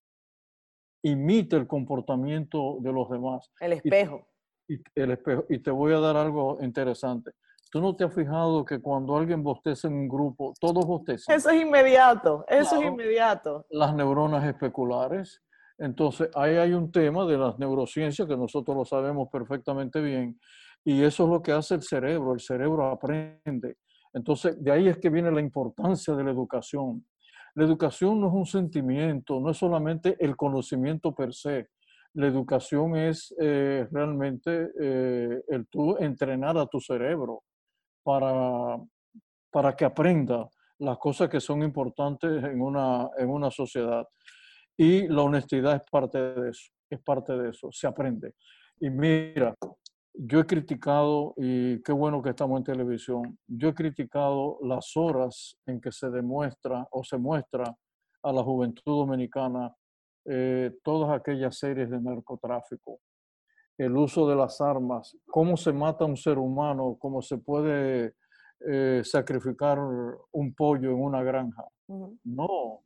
imita el comportamiento de los demás. El espejo. Y, y, el espejo. Y te voy a dar algo interesante. ¿Tú no te has fijado que cuando alguien bosteza en un grupo, todos bostezan? Eso es inmediato, eso claro, es inmediato. Las neuronas especulares. Entonces, ahí hay un tema de las neurociencias que nosotros lo sabemos perfectamente bien. Y eso es lo que hace el cerebro. El cerebro aprende. Entonces, de ahí es que viene la importancia de la educación. La educación no es un sentimiento, no es solamente el conocimiento per se. La educación es eh, realmente eh, el tú entrenar a tu cerebro para, para que aprenda las cosas que son importantes en una, en una sociedad. Y la honestidad es parte de eso, es parte de eso, se aprende. Y mira, yo he criticado, y qué bueno que estamos en televisión, yo he criticado las horas en que se demuestra o se muestra a la juventud dominicana eh, todas aquellas series de narcotráfico, el uso de las armas, cómo se mata a un ser humano, cómo se puede eh, sacrificar un pollo en una granja. Uh-huh. No,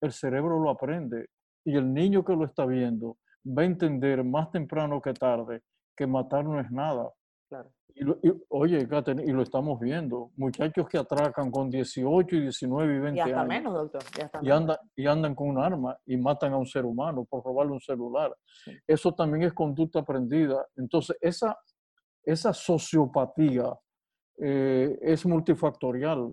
el cerebro lo aprende y el niño que lo está viendo va a entender más temprano que tarde que matar no es nada. Claro. Y lo, y, oye, Catherine, y lo estamos viendo. Muchachos que atracan con dieciocho, diecinueve y veinte años. Y hasta años, menos, doctor. Y, hasta y, andan, menos. y andan con un arma y matan a un ser humano por robarle un celular. Sí. Eso también es conducta aprendida. Entonces, esa, esa sociopatía eh, es multifactorial.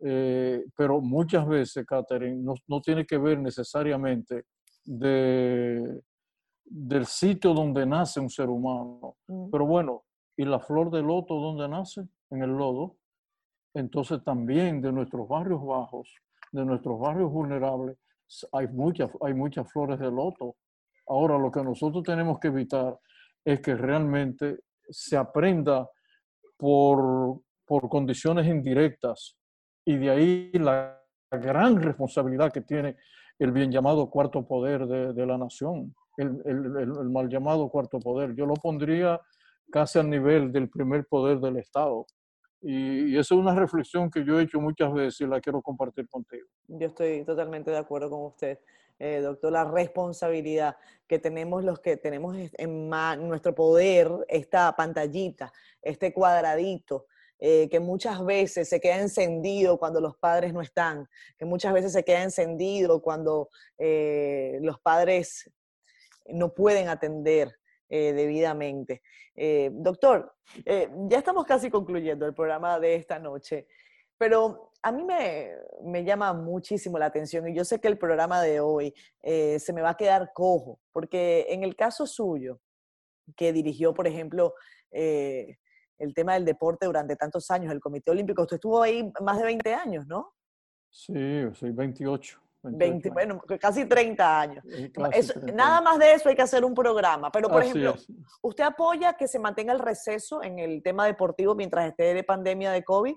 Eh, pero muchas veces, Catherine, no, no tiene que ver necesariamente de... del sitio donde nace un ser humano. Uh-huh. Pero bueno, ¿y la flor de loto dónde nace? En el lodo. Entonces también de nuestros barrios bajos, de nuestros barrios vulnerables, hay muchas, hay muchas flores de loto. Ahora lo que nosotros tenemos que evitar es que realmente se aprenda por, por condiciones indirectas. Y de ahí la gran responsabilidad que tiene el bien llamado cuarto poder de, de la nación. El, el, el mal llamado cuarto poder. Yo lo pondría casi al nivel del primer poder del Estado. Y, y esa es una reflexión que yo he hecho muchas veces y la quiero compartir contigo. Yo estoy totalmente de acuerdo con usted, eh, doctor. La responsabilidad que tenemos los que tenemos en nuestro poder, esta pantallita, este cuadradito, Eh, que muchas veces se queda encendido cuando los padres no están, que muchas veces se queda encendido cuando eh, los padres no pueden atender eh, debidamente. Eh, doctor, eh, ya estamos casi concluyendo el programa de esta noche, pero a mí me, me llama muchísimo la atención y yo sé que el programa de hoy eh, se me va a quedar cojo, porque en el caso suyo, que dirigió, por ejemplo, eh, el tema del deporte durante tantos años, el Comité Olímpico. Usted estuvo ahí más de veinte años, ¿no? Sí, soy veintiocho. veintiocho veinte, bueno, casi treinta años. Casi eso, treinta. Nada más de eso hay que hacer un programa. Pero, por así ejemplo, es. ¿Usted apoya que se mantenga el receso en el tema deportivo mientras esté de pandemia de COVID?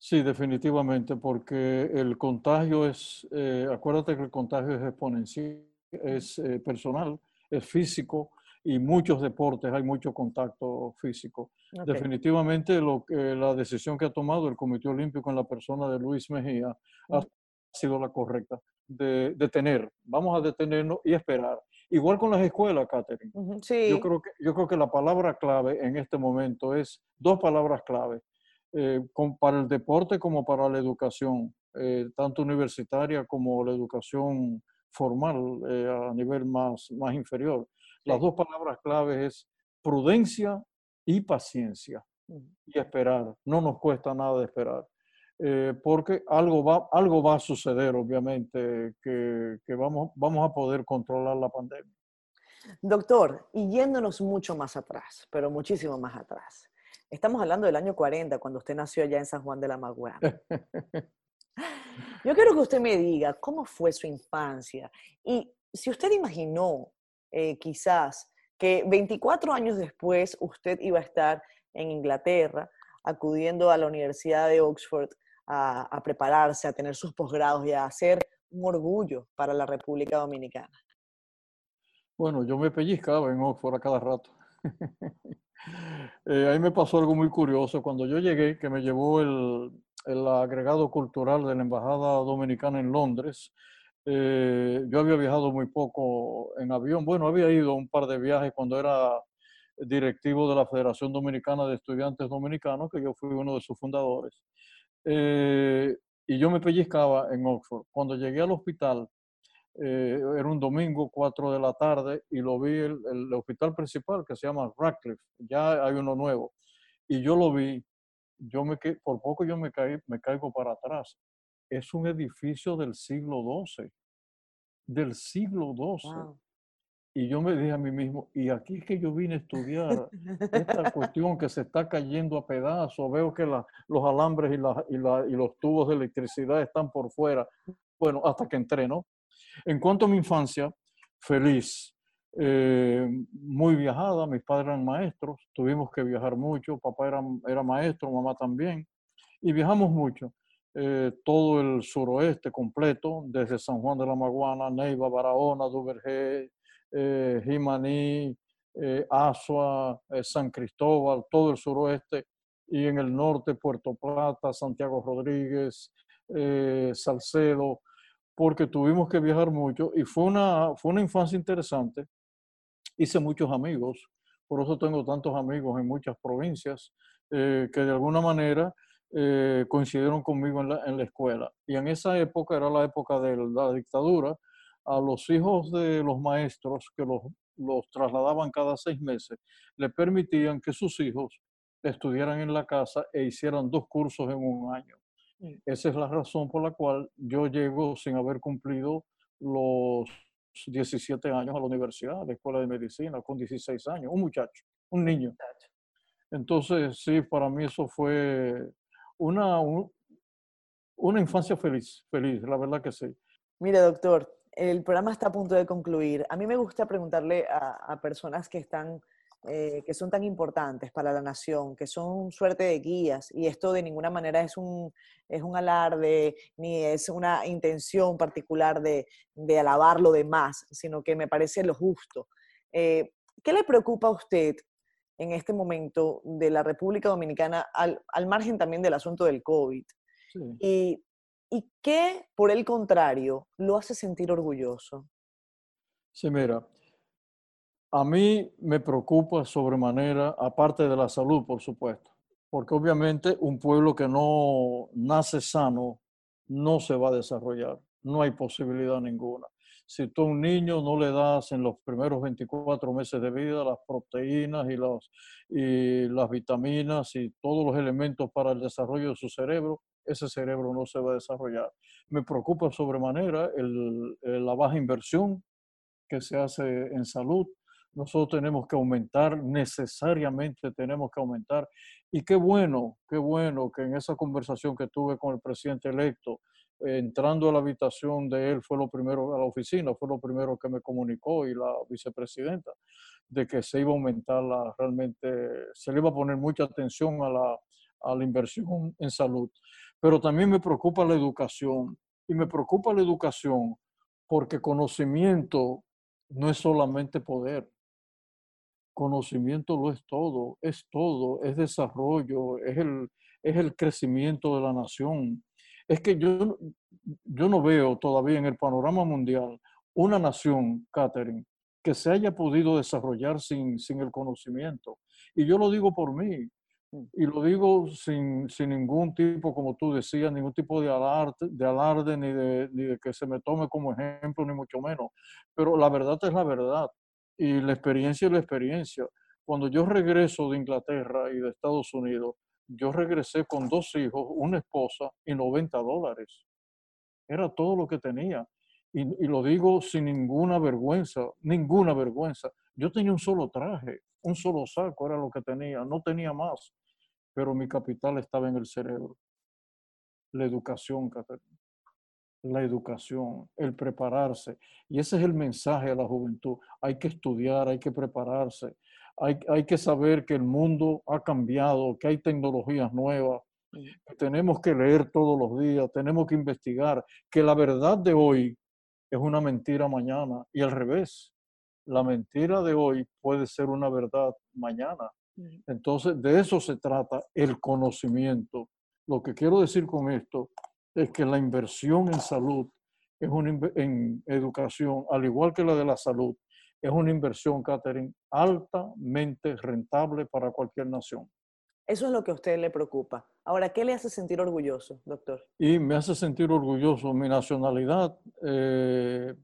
Sí, definitivamente, porque el contagio es, eh, acuérdate que el contagio es exponencial, es eh, personal, es físico, y muchos deportes, hay mucho contacto físico. Okay. Definitivamente lo que, la decisión que ha tomado el Comité Olímpico en la persona de Luis Mejía mm. ha sido la correcta, de detener. Vamos a detenernos y esperar. Igual con las escuelas, Catherine. Mm-hmm. Sí. Yo creo que, yo creo que la palabra clave en este momento es, dos palabras clave, eh, con, para el deporte como para la educación, eh, tanto universitaria como la educación formal eh, a nivel más, más inferior. Las dos palabras claves es prudencia y paciencia. Y esperar. No nos cuesta nada esperar. Eh, porque algo va, algo va a suceder, obviamente, que, que vamos, vamos a poder controlar la pandemia. Doctor, y yéndonos mucho más atrás, pero muchísimo más atrás. Estamos hablando del año cuarenta, cuando usted nació allá en San Juan de la Maguana. Yo quiero que usted me diga cómo fue su infancia. Y si usted imaginó Eh, quizás que veinticuatro años después usted iba a estar en Inglaterra acudiendo a la Universidad de Oxford a, a prepararse, a tener sus posgrados y a hacer un orgullo para la República Dominicana. Bueno, yo me pellizcaba en Oxford a cada rato. eh, ahí me pasó algo muy curioso. Cuando yo llegué, que me llevó el, el agregado cultural de la Embajada Dominicana en Londres, Eh, yo había viajado muy poco en avión. Bueno, había ido a un par de viajes cuando era directivo de la Federación Dominicana de Estudiantes Dominicanos, que yo fui uno de sus fundadores. Eh, y yo me pellizcaba en Oxford. Cuando llegué al hospital, eh, era un domingo, cuatro de la tarde, y lo vi en el, el hospital principal, que se llama Radcliffe. Ya hay uno nuevo. Y yo lo vi. Yo me, por poco yo me, caí, me caigo para atrás. Es un edificio del siglo doce, del siglo doce. Wow. Y yo me dije a mí mismo, y aquí es que yo vine a estudiar esta cuestión que se está cayendo a pedazos. Veo que la, los alambres y, la, y, la, y los tubos de electricidad están por fuera. Bueno, hasta que entré, ¿no? En cuanto a mi infancia, feliz, eh, muy viajada. Mis padres eran maestros, tuvimos que viajar mucho. Papá era, era maestro, mamá también. Y viajamos mucho. Eh, todo el suroeste completo, desde San Juan de la Maguana, Neiva, Barahona, Duvergé, eh, Jimaní, eh, Azua, eh, San Cristóbal, todo el suroeste, y en el norte Puerto Plata, Santiago Rodríguez, eh, Salcedo, porque tuvimos que viajar mucho y fue una, fue una infancia interesante. Hice muchos amigos, por eso tengo tantos amigos en muchas provincias eh, que de alguna manera Eh, coincidieron conmigo en la, en la escuela. Y en esa época, era la época de la dictadura, a los hijos de los maestros que los, los trasladaban cada seis meses, le permitían que sus hijos estudiaran en la casa e hicieran dos cursos en un año. Esa es la razón por la cual yo llego sin haber cumplido los diecisiete años a la universidad, a la escuela de medicina, con dieciséis años, un muchacho, un niño. Entonces, sí, para mí eso fue Una, un, una infancia feliz, feliz, la verdad que sí. Mire, doctor, el programa está a punto de concluir. A mí me gusta preguntarle a, a personas que, están, eh, que son tan importantes para la nación, que son suerte de guías, y esto de ninguna manera es un, es un alarde, ni es una intención particular de, de alabar lo demás, sino que me parece lo justo. Eh, ¿Qué le preocupa a usted en este momento de la República Dominicana, al, al margen también del asunto del COVID. Sí. Y, y qué, por el contrario, lo hace sentir orgulloso. Sí, mira, a mí me preocupa sobremanera, aparte de la salud, por supuesto, porque obviamente un pueblo que no nace sano no se va a desarrollar, no hay posibilidad ninguna. Si tú a un niño no le das en los primeros veinticuatro meses de vida las proteínas y, los, y las vitaminas y todos los elementos para el desarrollo de su cerebro, ese cerebro no se va a desarrollar. Me preocupa sobremanera el, el, la baja inversión que se hace en salud. Nosotros tenemos que aumentar, necesariamente tenemos que aumentar. Y qué bueno, qué bueno que en esa conversación que tuve con el presidente electo, entrando a la habitación de él, fue lo primero, a la oficina, fue lo primero que me comunicó, y la vicepresidenta, de que se iba a aumentar la, realmente, se le iba a poner mucha atención a la, a la inversión en salud. Pero también me preocupa la educación, y me preocupa la educación porque conocimiento no es solamente poder. Conocimiento lo es todo, es todo, es desarrollo, es el, es el crecimiento de la nación. Es que yo, yo no veo todavía en el panorama mundial una nación, Catherine, que se haya podido desarrollar sin, sin el conocimiento. Y yo lo digo por mí, y lo digo sin, sin ningún tipo, como tú decías, ningún tipo de alarde, de alarde ni, de, ni de que se me tome como ejemplo, ni mucho menos. Pero la verdad es la verdad, y la experiencia es la experiencia. Cuando yo regreso de Inglaterra y de Estados Unidos, yo regresé con dos hijos, una esposa y noventa dólares. Era todo lo que tenía. Y, y lo digo sin ninguna vergüenza, ninguna vergüenza. Yo tenía un solo traje, un solo saco era lo que tenía, no tenía más. Pero mi capital estaba en el cerebro. La educación, Catherine. La educación, el prepararse. Y ese es el mensaje a la juventud. Hay que estudiar, hay que prepararse. Hay, hay que saber que el mundo ha cambiado, que hay tecnologías nuevas, que tenemos que leer todos los días, tenemos que investigar, que la verdad de hoy es una mentira mañana, y al revés. La mentira de hoy puede ser una verdad mañana. Entonces, de eso se trata el conocimiento. Lo que quiero decir con esto es que la inversión en salud, es una, en educación, al igual que la de la salud, es una inversión, Catherine, altamente rentable para cualquier nación. Eso es lo que a usted le preocupa. Ahora, ¿qué le hace sentir orgulloso, doctor? Y me hace sentir orgulloso. Mi nacionalidad, eh,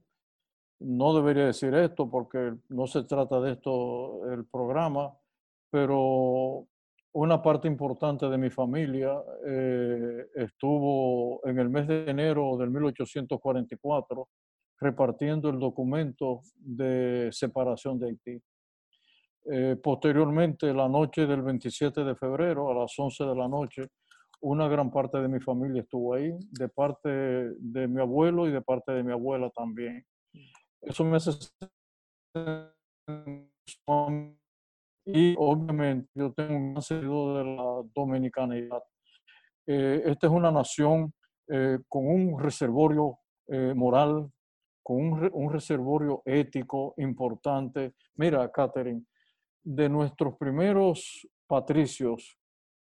no debería decir esto porque no se trata de esto el programa, pero una parte importante de mi familia eh, estuvo en el mes de enero del mil ochocientos cuarenta y cuatro repartiendo el documento de separación de Haití. Eh, posteriormente, la noche del veintisiete de febrero, a las once de la noche, una gran parte de mi familia estuvo ahí, de parte de mi abuelo y de parte de mi abuela también. Eso me hace... Y obviamente yo tengo un sentido de la dominicanidad. Eh, esta es una nación eh, con un reservorio eh, moral, con un, un reservorio ético importante. Mira, Catherine, de nuestros primeros patricios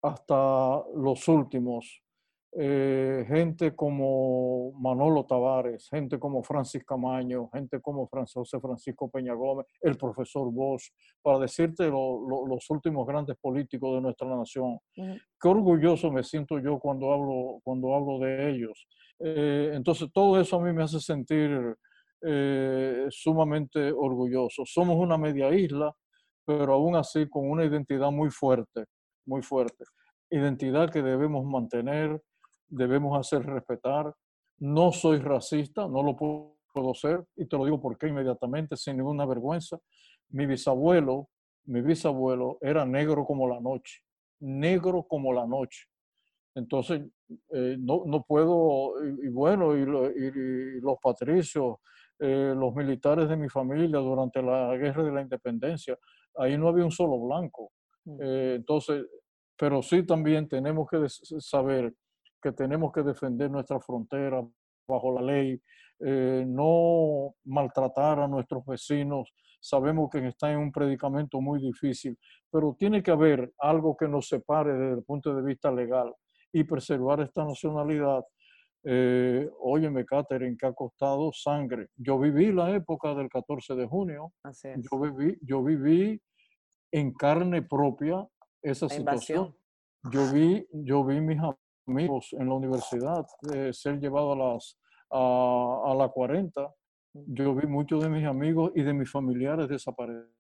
hasta los últimos, eh, gente como Manolo Tavares, gente como Francis Camaño, gente como José Francisco Peña Gómez, el profesor Bosch, para decirte lo, lo, los últimos grandes políticos de nuestra nación. Uh-huh. Qué orgulloso me siento yo cuando hablo, cuando hablo de ellos. Eh, entonces, todo eso a mí me hace sentir eh, sumamente orgulloso. Somos una media isla, pero aún así con una identidad muy fuerte, muy fuerte. Identidad que debemos mantener, debemos hacer respetar. No soy racista, no lo puedo ser, y te lo digo porque inmediatamente, sin ninguna vergüenza. Mi bisabuelo, mi bisabuelo era negro como la noche, negro como la noche. Entonces, eh, no, no puedo, y, y bueno, y, lo, y, y los patricios, eh, los militares de mi familia durante la guerra de la independencia, ahí no había un solo blanco. Eh, entonces, pero sí también tenemos que saber que tenemos que defender nuestra frontera bajo la ley, eh, no maltratar a nuestros vecinos, sabemos que está en un predicamento muy difícil, pero tiene que haber algo que nos separe desde el punto de vista legal y preservar esta nacionalidad. Eh, óyeme, Catherine, que ha costado sangre. Yo viví la época del catorce de junio. Así es. Yo viví, yo viví en carne propia esa situación. Yo vi, yo vi mis amigos en la universidad eh, ser llevados a las a, a la cuarenta. Yo vi muchos de mis amigos y de mis familiares desaparecidos.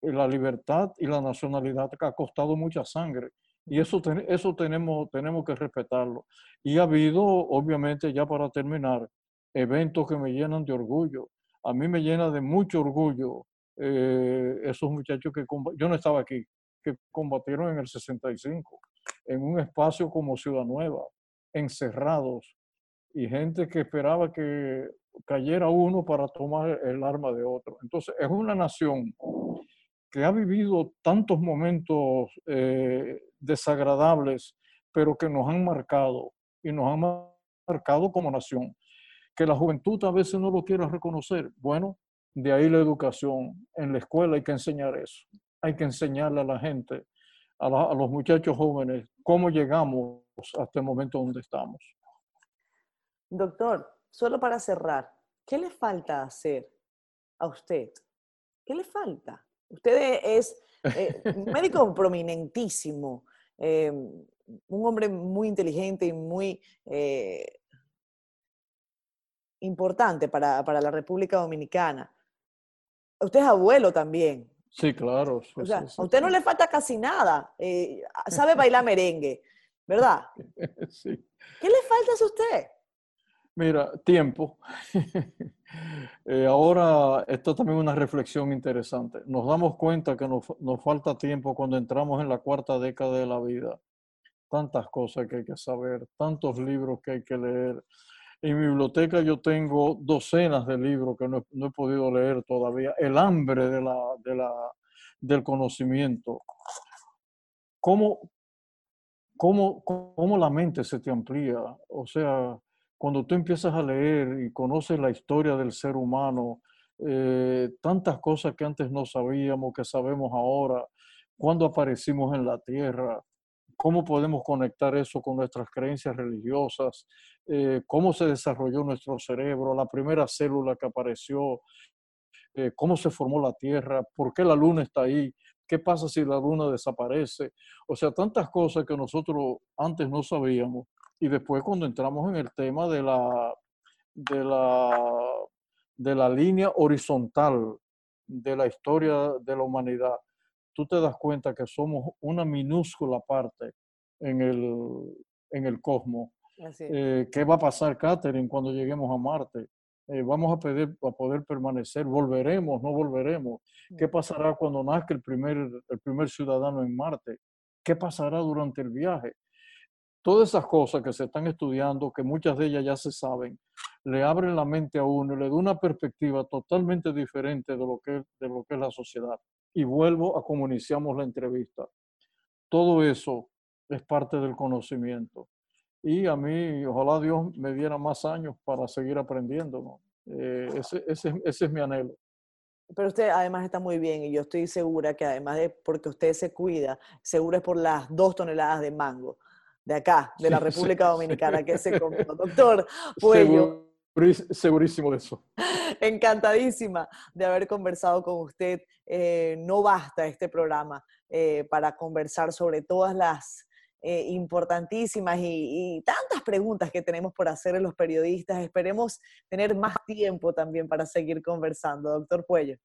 La libertad y la nacionalidad que ha costado mucha sangre. Y eso, eso tenemos, tenemos que respetarlo. Y ha habido, obviamente, ya para terminar, eventos que me llenan de orgullo. A mí me llena de mucho orgullo eh, esos muchachos que yo no estaba aquí, que combatieron en el sesenta y cinco, en un espacio como Ciudad Nueva, encerrados, y gente que esperaba que cayera uno para tomar el arma de otro. Entonces, es una nación que ha vivido tantos momentos eh, desagradables, pero que nos han marcado, y nos han marcado como nación, que la juventud a veces no lo quiere reconocer. Bueno, de ahí la educación. En la escuela hay que enseñar eso. Hay que enseñarle a la gente, a, la, a los muchachos jóvenes, cómo llegamos hasta el momento donde estamos. Doctor, solo para cerrar, ¿qué le falta hacer a usted? ¿Qué le falta? Usted es eh, un médico prominentísimo, eh, un hombre muy inteligente y muy eh, importante para, para la República Dominicana. Usted es abuelo también. Sí, claro. Sí, o sea, sí, sí, a usted no le falta casi nada. Eh, sabe bailar merengue, ¿verdad? Sí. ¿Qué le falta a usted? Mira, tiempo. eh, ahora, esto también es una reflexión interesante. Nos damos cuenta que nos, nos falta tiempo cuando entramos en la cuarta década de la vida. Tantas cosas que hay que saber, tantos libros que hay que leer. En mi biblioteca yo tengo docenas de libros que no, no he podido leer todavía. El hambre de la, de la, del conocimiento. ¿Cómo, cómo, cómo la mente se te amplía? O sea, cuando tú empiezas a leer y conoces la historia del ser humano, eh, tantas cosas que antes no sabíamos, que sabemos ahora, cuándo aparecimos en la tierra, cómo podemos conectar eso con nuestras creencias religiosas, eh, cómo se desarrolló nuestro cerebro, la primera célula que apareció, eh, cómo se formó la tierra, por qué la luna está ahí, qué pasa si la luna desaparece. O sea, tantas cosas que nosotros antes no sabíamos. Y después cuando entramos en el tema de la, de la, de la línea horizontal de la historia de la humanidad, tú te das cuenta que somos una minúscula parte en el, en el cosmos. Eh, ¿Qué va a pasar, Catherine, cuando lleguemos a Marte? Eh, ¿Vamos a poder, a poder permanecer? ¿Volveremos? ¿No volveremos? ¿Qué pasará cuando nazca el primer, el primer ciudadano en Marte? ¿Qué pasará durante el viaje? Todas esas cosas que se están estudiando, que muchas de ellas ya se saben, le abren la mente a uno y le da una perspectiva totalmente diferente de lo que, de lo que es la sociedad. Y vuelvo a como iniciamos la entrevista. Todo eso es parte del conocimiento. Y a mí, ojalá Dios me diera más años para seguir aprendiendo, ¿no? Eh, ese, ese, ese es mi anhelo. Pero usted además está muy bien y yo estoy segura que además de porque usted se cuida, seguro es por las dos toneladas de mango de acá, de la República Dominicana, que se comió. Doctor Puello, segurísimo de eso. Encantadísima de haber conversado con usted. Eh, no basta este programa eh, para conversar sobre todas las eh, importantísimas y, y tantas preguntas que tenemos por hacer en los periodistas. Esperemos tener más tiempo también para seguir conversando. Doctor Puello.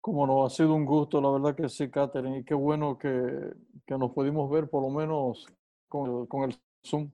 Cómo no, ha sido un gusto, la verdad que sí, Catherine. Y qué bueno que, que nos pudimos ver por lo menos Con el, con el Zoom.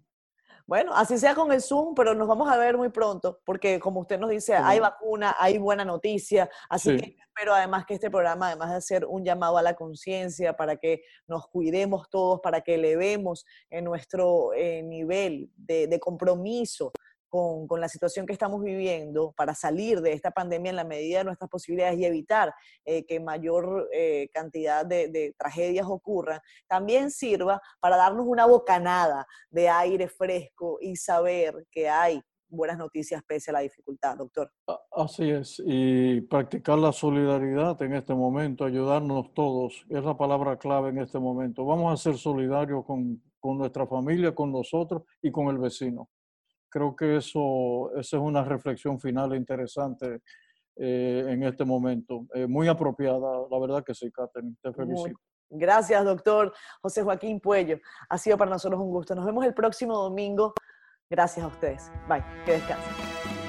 Bueno, así sea con el Zoom, pero nos vamos a ver muy pronto, porque como usted nos dice, sí, hay vacuna, hay buena noticia, así sí, que espero además que este programa, además de hacer un llamado a la conciencia para que nos cuidemos todos, para que elevemos en nuestro eh, nivel de, de compromiso con, con la situación que estamos viviendo, para salir de esta pandemia en la medida de nuestras posibilidades y evitar eh, que mayor eh, cantidad de, de tragedias ocurran, también sirva para darnos una bocanada de aire fresco y saber que hay buenas noticias pese a la dificultad, doctor. Así es, y practicar la solidaridad en este momento, ayudarnos todos, es la palabra clave en este momento. Vamos a ser solidarios con, con nuestra familia, con nosotros y con el vecino. Creo que eso, esa es una reflexión final interesante eh, en este momento. Eh, muy apropiada, la verdad que sí, Catherine. Te felicito. Muy, gracias, doctor José Joaquín Puello. Ha sido para nosotros un gusto. Nos vemos el próximo domingo. Gracias a ustedes. Bye. Que descansen.